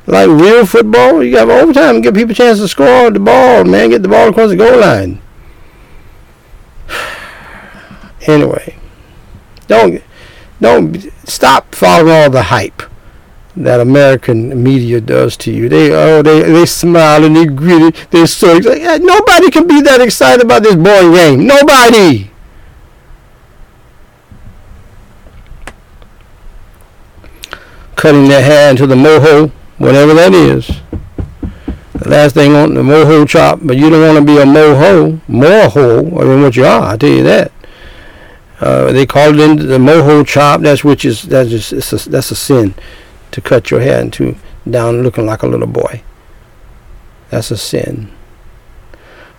Like real football, you have overtime and give people a chance to score the ball. Man, get the ball across the goal line. Anyway, don't stop following all the hype that American media does to you. They smile and they grin and they're so excited. Nobody can be that excited about this boring game. Nobody. Cutting their hair into the moho, whatever that is. The last thing on the moho chop, but you don't want to be a moho, what you are, I tell you that. They call it into the moho chop. That's a sin. To cut your hair into down looking like a little boy. That's a sin.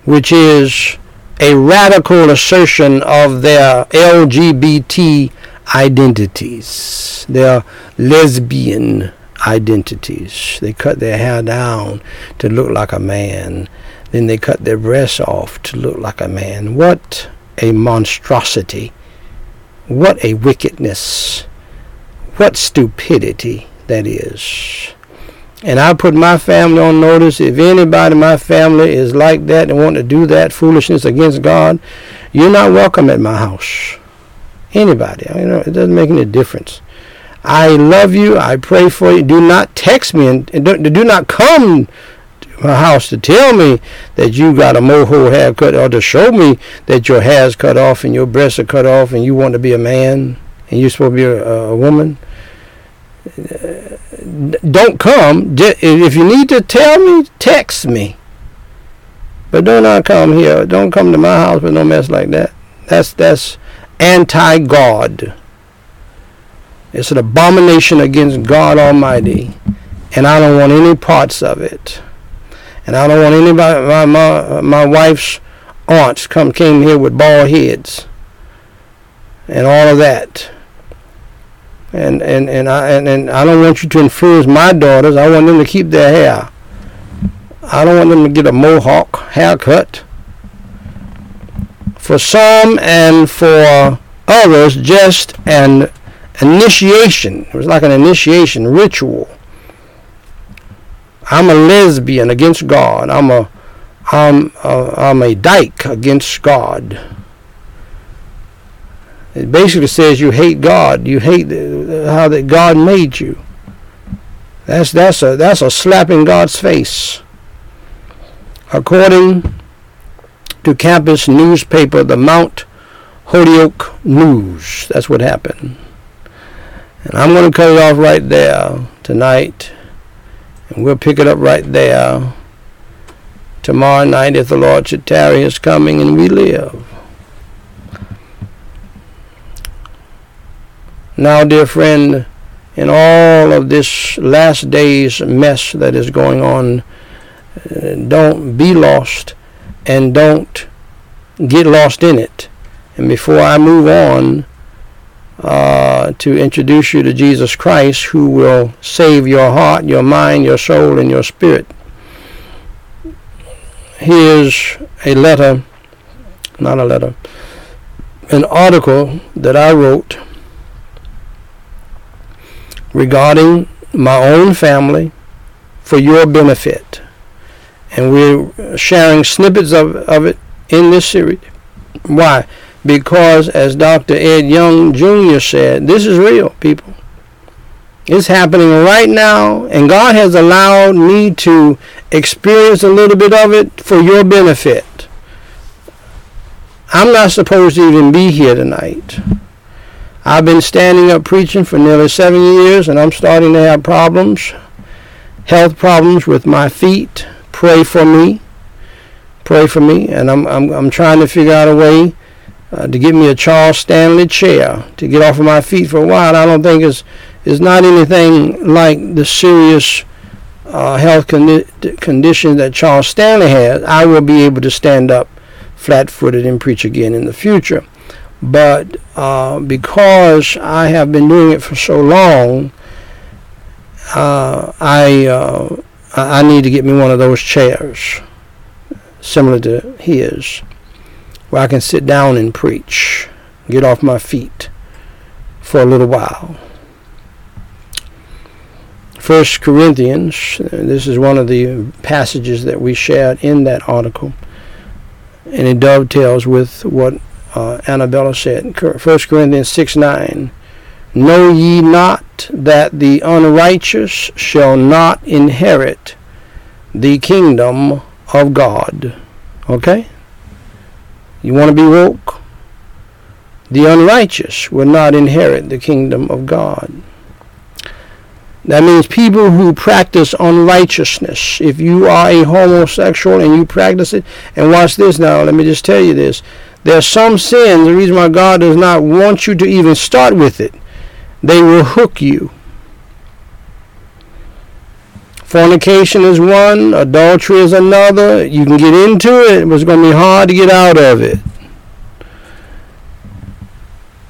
Which is a radical assertion of their LGBT identities, their lesbian identities. They cut their hair down to look like a man. Then they cut their breasts off to look like a man. What a monstrosity. What a wickedness. What stupidity. That is. And I put my family on notice. If anybody in my family is like that and want to do that foolishness against God, you're not welcome at my house. Anybody. It doesn't make any difference. I love you. I pray for you. Do not text me and do not come to my house to tell me that you got a moho haircut or to show me that your hair's cut off and your breasts are cut off and you want to be a man and you're supposed to be a woman. Don't come. If you need to tell me, text me. But do not come here. Don't come to my house with no mess like that. That's anti-God. It's an abomination against God Almighty. And I don't want any parts of it. And I don't want anybody, my wife's aunts came here with bald heads and all of that. And I don't want you to influence my daughters. I want them to keep their hair. I don't want them to get a mohawk haircut. For some and for others, just an initiation. It was like an initiation ritual. I'm a lesbian against God. I'm a dyke against God. It basically says you hate God. You hate how that God made you. That's a slap in God's face. According to campus newspaper, the Mount Holyoke News. That's what happened. And I'm going to cut it off right there tonight. And we'll pick it up right there tomorrow night if the Lord should tarry his coming and we live. Now, dear friend, in all of this last day's mess that is going on, don't be lost and don't get lost in it. And before I move on to introduce you to Jesus Christ, who will save your heart, your mind, your soul, and your spirit, here's a letter, not a letter, an article that I wrote regarding my own family for your benefit. And we're sharing snippets of it in this series. Why? Because as Dr. Ed Young Jr. said, this is real, people. It's happening right now, and God has allowed me to experience a little bit of it for your benefit. I'm not supposed to even be here tonight. I've been standing up preaching for nearly 7 years, and I'm starting to have problems, health problems with my feet. Pray for me, and I'm trying to figure out a way to get me a Charles Stanley chair to get off of my feet for a while. I don't think it's not anything like the serious health condition that Charles Stanley has. I will be able to stand up flat-footed and preach again in the future, but because I have been doing it for so long, I need to get me one of those chairs similar to his where I can sit down and preach, get off my feet for a little while. 1 Corinthians, this is one of the passages that we shared in that article, and it dovetails with what Annabella said. 1 Corinthians 6:9. Know ye not that the unrighteous shall not inherit the kingdom of God? Okay? You want to be woke? The unrighteous will not inherit the kingdom of God. That means people who practice unrighteousness. If you are a homosexual and you practice it, and watch this now, let me just tell you this. There are some sins, the reason why God does not want you to even start with it. They will hook you. Fornication is one. Adultery is another. You can get into it, but it's going to be hard to get out of it.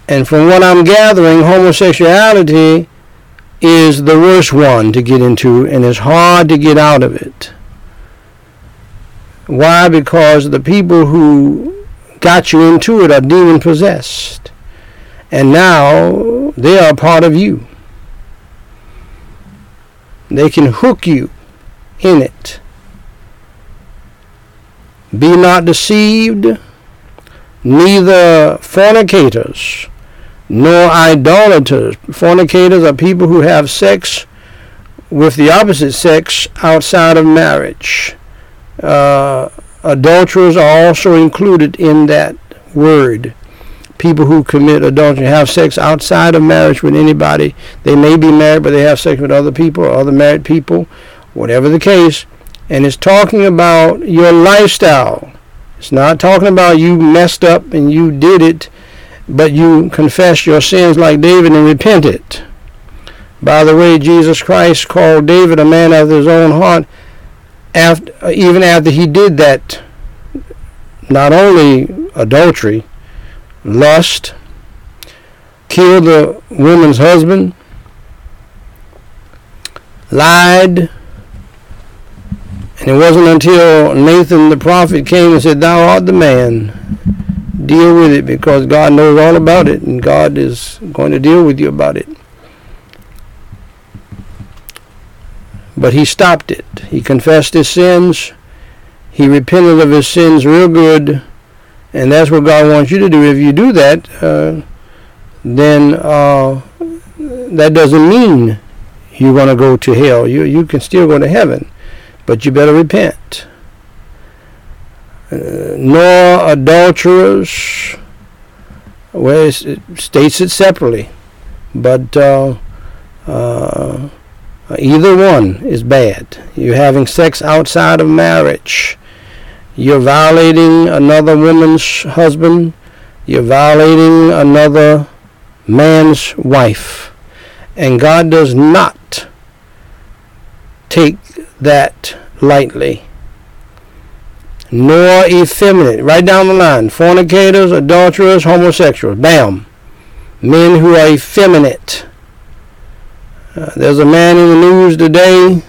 And from what I'm gathering, homosexuality is the worst one to get into, and it's hard to get out of it. Why? Because the people who got you into it are demon-possessed. And now they are a part of you. They can hook you in it. Be not deceived, neither fornicators nor idolaters. Fornicators are people who have sex with the opposite sex outside of marriage. Adulterers are also included in that word. People who commit adultery, have sex outside of marriage with anybody. They may be married, but they have sex with other people, other married people, whatever the case. And it's talking about your lifestyle. It's not talking about you messed up and you did it, but you confessed your sins like David and repented. By the way, Jesus Christ called David a man after his own heart, even after he did that not only adultery, lust, killed the woman's husband, lied. And it wasn't until Nathan the prophet came and said, "Thou art the man. Deal with it," because God knows all about it, and God is going to deal with you about it. But he stopped it. He confessed his sins. He repented of his sins real good. And that's what God wants you to do. If you do that, then that doesn't mean you're going to go to hell. You can still go to heaven, but you better repent. Nor adulterers, well, it states it separately, but either one is bad. You're having sex outside of marriage. You're violating another woman's husband. You're violating another man's wife. And God does not take that lightly. Nor effeminate. Right down the line. Fornicators, adulterers, homosexuals. Bam. Men who are effeminate. There's a man in the news today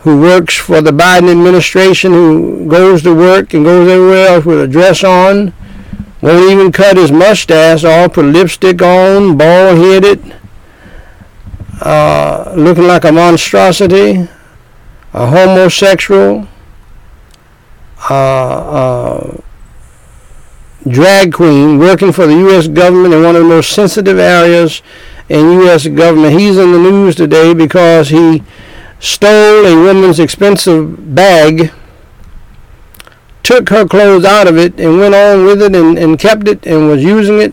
who works for the Biden administration, who goes to work and goes everywhere else with a dress on, won't even cut his mustache off, put lipstick on, bald-headed, looking like a monstrosity, a homosexual, drag queen, working for the U.S. government in one of the most sensitive areas in U.S. government. He's in the news today because he stole a woman's expensive bag, took her clothes out of it, and went on with it and kept it and was using it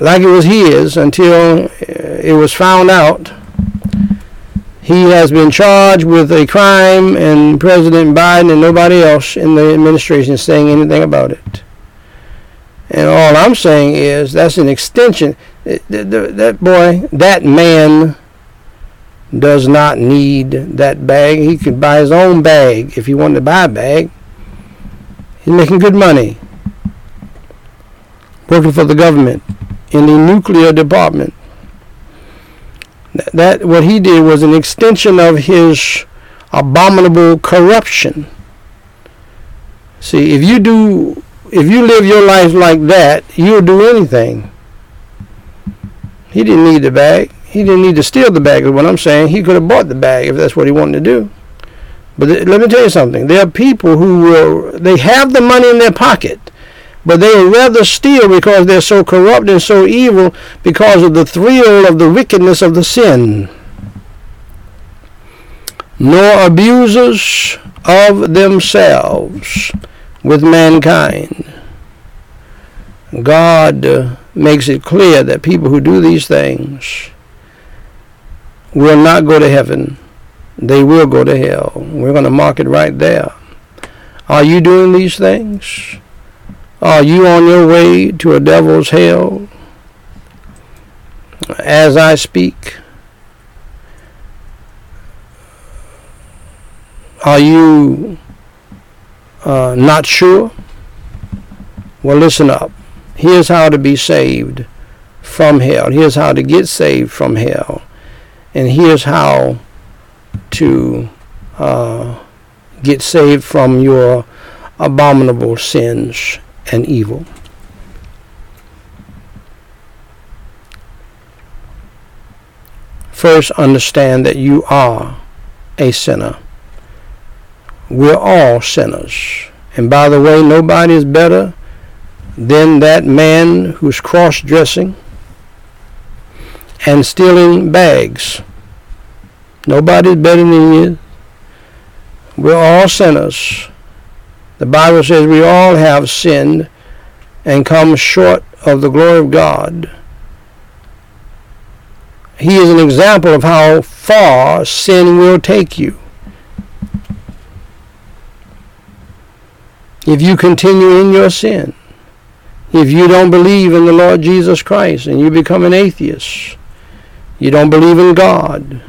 like it was his until it was found out. He has been charged with a crime, and President Biden and nobody else in the administration is saying anything about it. And all I'm saying is that's an extension. That man does not need that bag. He could buy his own bag if he wanted to buy a bag. He's making good money working for the government in the nuclear department. That what he did was an extension of his abominable corruption. See, if you live your life like that, you'll do anything. He didn't need the bag. He didn't need to steal the bag is what I'm saying. He could have bought the bag if that's what he wanted to do. But let me tell you something. There are people who they have the money in their pocket, but they would rather steal because they're so corrupt and so evil because of the thrill of the wickedness of the sin. Nor abusers of themselves with mankind. God makes it clear that people who do these things will not go to heaven. They will go to hell. We're going to mark it right there. Are you doing these things? Are you on your way to a devil's hell? As I speak, are you not sure? Well, listen up. Here's how to be saved from hell. Here's how to get saved from hell. And here's how to get saved from your abominable sins and evil. First, understand that you are a sinner. We're all sinners. And by the way, nobody is better than that man who's cross-dressing and stealing bags. Nobody's better than you. We're all sinners. The Bible says we all have sinned and come short of the glory of God. He is an example of how far sin will take you. If you continue in your sin, if you don't believe in the Lord Jesus Christ and you become an atheist, you don't believe in God,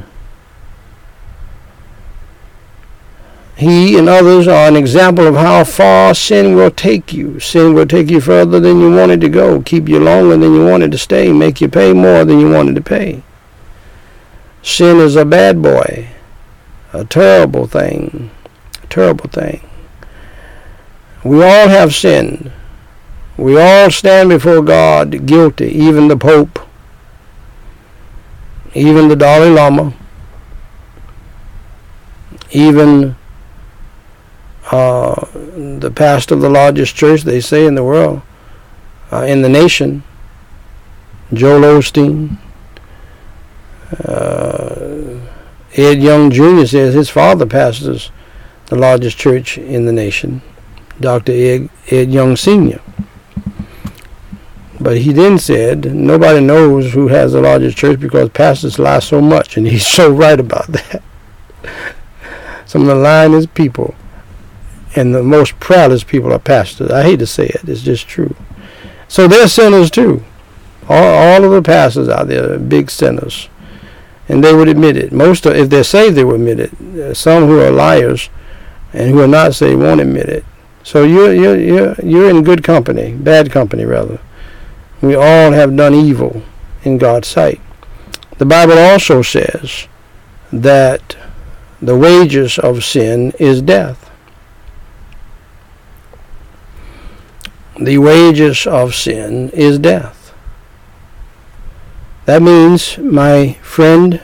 He and others are an example of how far sin will take you. Sin will take you further than you wanted to go, keep you longer than you wanted to stay, make you pay more than you wanted to pay. Sin is a bad boy, a terrible thing. We all have sinned. We all stand before God guilty, even the Pope, even the Dalai Lama, even the pastor of the largest church, they say, in the world, in the nation, Joel Osteen. Ed Young Jr. says his father pastors the largest church in the nation, Dr. Ed Young Sr. But he then said, nobody knows who has the largest church because pastors lie so much, and he's so right about that. Some of the lyingest people and the most proudest people are pastors. I hate to say it, it's just true. So they're sinners too. All of the pastors out there are big sinners, and they would admit it. Most of, if they're saved, they would admit it. Some who are liars and who are not saved won't admit it. So you're in good company, bad company rather. We all have done evil in God's sight. The Bible also says that the wages of sin is death. The wages of sin is death. That means my friend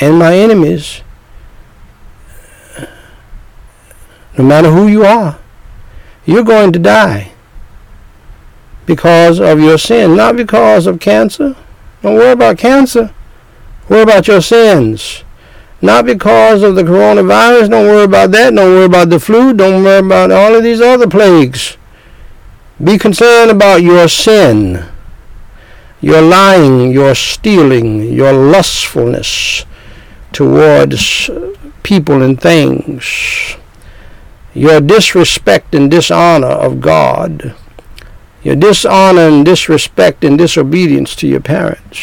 and my enemies, no matter who you are, you're going to die because of your sin, not because of cancer. Don't worry about cancer. Worry about your sins. Not because of the coronavirus. Don't worry about that. Don't worry about the flu. Don't worry about all of these other plagues. Be concerned about your sin, your lying, your stealing, your lustfulness towards people and things, your disrespect and dishonor of God, your dishonor and disrespect and disobedience to your parents.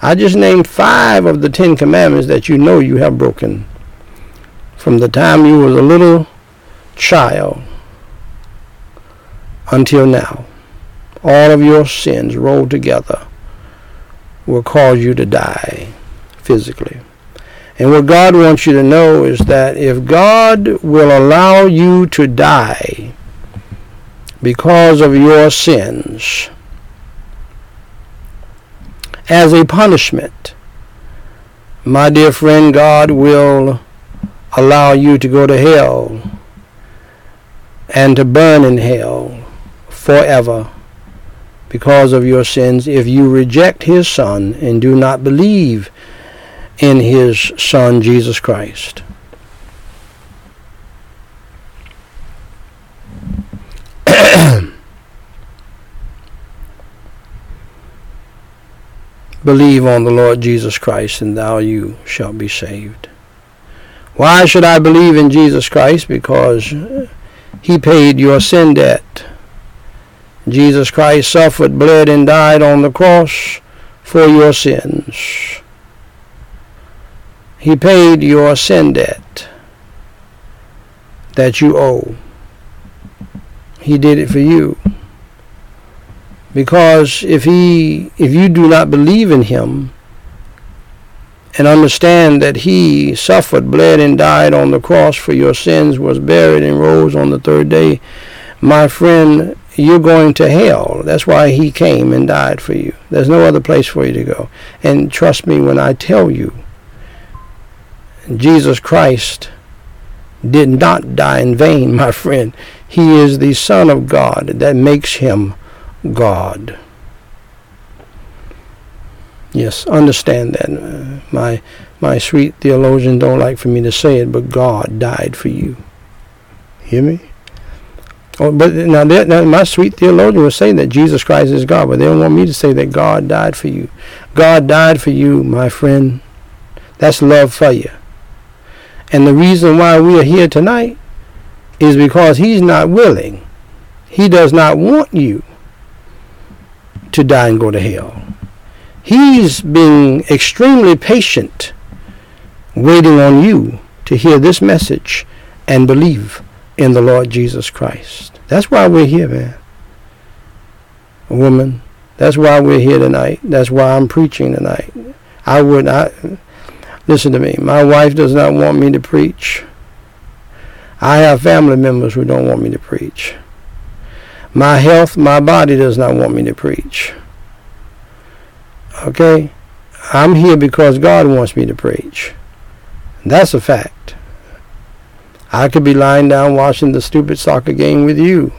I just named 5 of the 10 Commandments that you know you have broken from the time you was a little child until now. All of your sins rolled together will cause you to die physically. And what God wants you to know is that if God will allow you to die because of your sins, as a punishment, my dear friend, God will allow you to go to hell and to burn in hell forever because of your sins if you reject his Son and do not believe in his Son, Jesus Christ. Believe on the Lord Jesus Christ, and thou you shall be saved. Why should I believe in Jesus Christ? Because he paid your sin debt. Jesus Christ suffered, bled, and died on the cross for your sins. He paid your sin debt that you owe. He did it for you. Because if you do not believe in him and understand that he suffered, bled, and died on the cross for your sins, was buried, and rose on the third day, my friend, you're going to hell. That's why he came and died for you. There's no other place for you to go. And trust me when I tell you, Jesus Christ did not die in vain, my friend. He is the Son of God. That makes him God. Yes, understand that. My sweet theologian don't like for me to say it, but God died for you. Hear me? Oh, but now my sweet theologian was saying that Jesus Christ is God, but they don't want me to say that God died for you. God died for you, my friend. That's love for you. And the reason why we are here tonight is because he's not willing. He does not want you to die and go to hell. He's been extremely patient, waiting on you to hear this message and believe in the Lord Jesus Christ. That's why we're here, man. Woman, that's why we're here tonight. That's why I'm preaching tonight. I would not, listen to me, my wife does not want me to preach. I have family members who don't want me to preach. My health, my body does not want me to preach. Okay? I'm here because God wants me to preach. That's a fact. I could be lying down watching the stupid soccer game with you,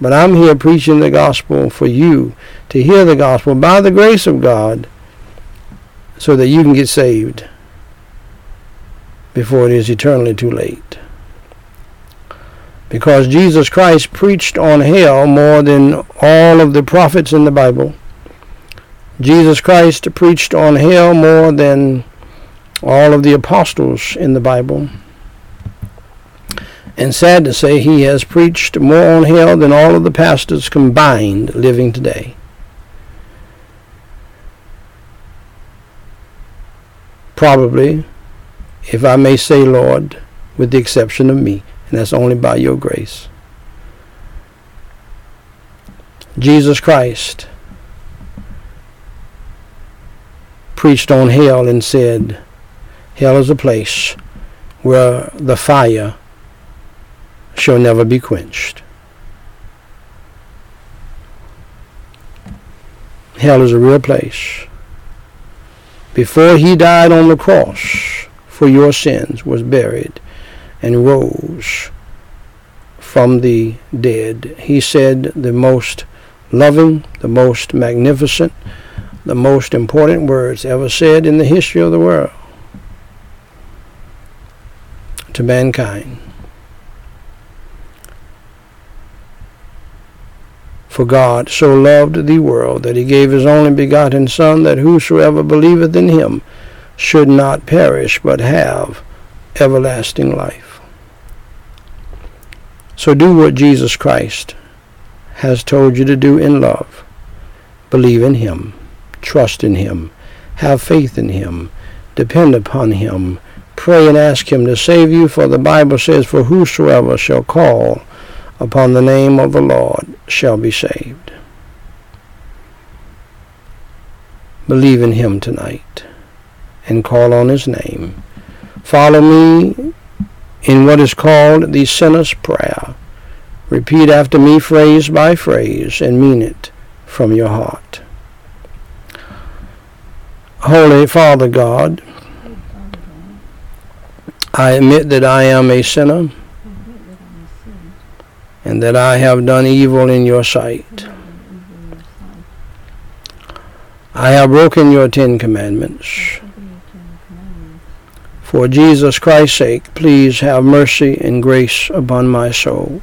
but I'm here preaching the gospel for you to hear the gospel by the grace of God so that you can get saved before it is eternally too late. Because Jesus Christ preached on hell more than all of the prophets in the Bible. Jesus Christ preached on hell more than all of the apostles in the Bible. And sad to say, he has preached more on hell than all of the pastors combined living today. Probably, if I may say, Lord, with the exception of me, and that's only by your grace. Jesus Christ preached on hell and said, hell is a place where the fire shall never be quenched. Hell is a real place. Before he died on the cross for your sins, was buried, and rose from the dead, he said the most loving, the most magnificent, the most important words ever said in the history of the world to mankind. For God so loved the world that he gave his only begotten Son, that whosoever believeth in him should not perish, but have everlasting life. So do what Jesus Christ has told you to do in love. Believe in him. Trust in him. Have faith in him. Depend upon him. Pray and ask him to save you, for the Bible says, for whosoever shall call upon the name of the Lord shall be saved. Believe in him tonight and call on his name. Follow me in what is called the sinner's prayer. Repeat after me phrase by phrase and mean it from your heart. Holy Father God, I admit that I am a sinner, and that I have done evil in your sight. I have broken your 10 Commandments. For Jesus Christ's sake, please have mercy and grace upon my soul.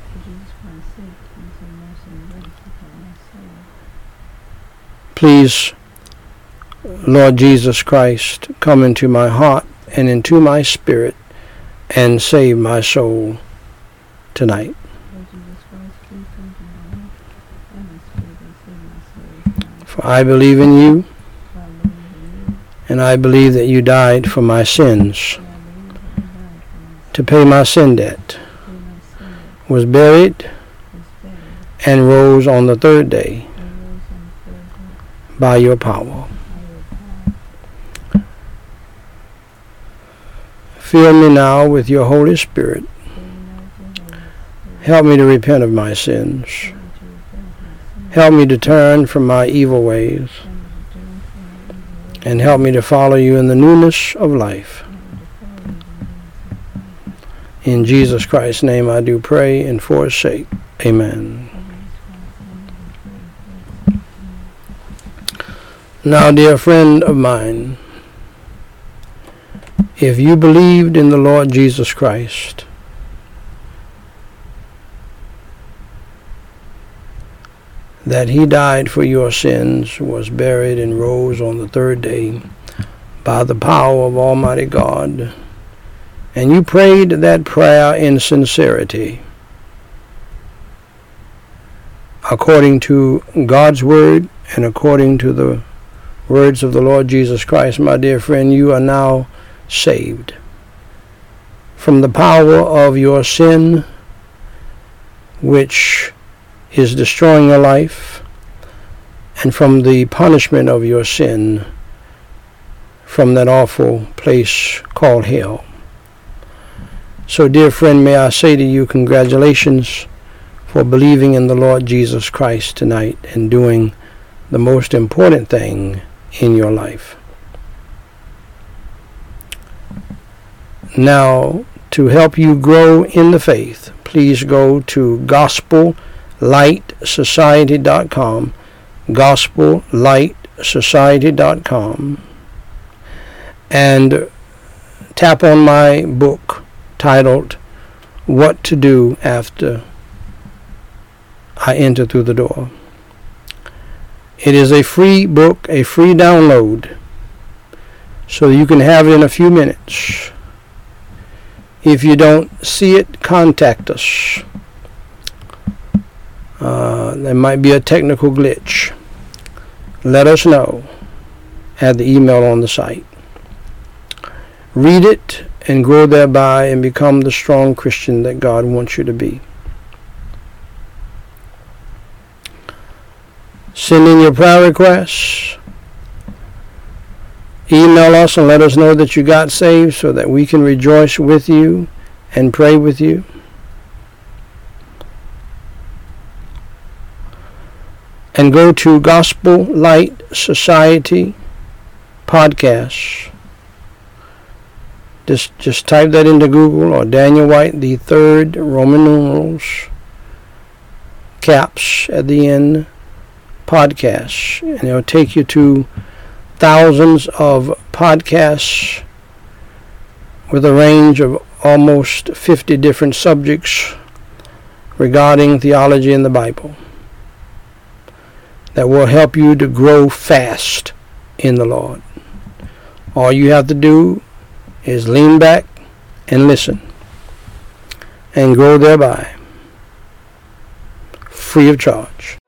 Please, Lord Jesus Christ, come into my heart and into my spirit and save my soul tonight. I believe in you, and I believe that you died for my sins, to pay my sin debt, was buried, and rose on the 3rd day by your power. Fill me now with your Holy Spirit. Help me to repent of my sins. Help me to turn from my evil ways, and help me to follow you in the newness of life. In Jesus Christ's name I do pray and for his sake. Amen. Now, dear friend of mine, if you believed in the Lord Jesus Christ, that he died for your sins, was buried, and rose on the 3rd day by the power of Almighty God, and you prayed that prayer in sincerity, according to God's word and according to the words of the Lord Jesus Christ, my dear friend, you are now saved from the power of your sin, which is destroying your life, and from the punishment of your sin, from that awful place called hell. So, dear friend, may I say to you, congratulations for believing in the Lord Jesus Christ tonight and doing the most important thing in your life. Now, to help you grow in the faith, please go to GospelLightSociety.com, GospelLightSociety.com, and tap on my book titled, What to Do After I Enter Through the Door. It is a free book, a free download, so you can have it in a few minutes. If you don't see it, contact us. There might be a technical glitch. Let us know at the email on the site. Read it and grow thereby and become the strong Christian that God wants you to be. Send in your prayer requests. Email us and let us know that you got saved so that we can rejoice with you and pray with you. And go to Gospel Light Society Podcasts. Just type that into Google, or Daniel White, the third, Roman numerals, caps at the end, podcasts. And it'll take you to thousands of podcasts with a range of almost 50 different subjects regarding theology and the Bible that will help you to grow fast in the Lord. All you have to do is lean back and listen and grow thereby, free of charge.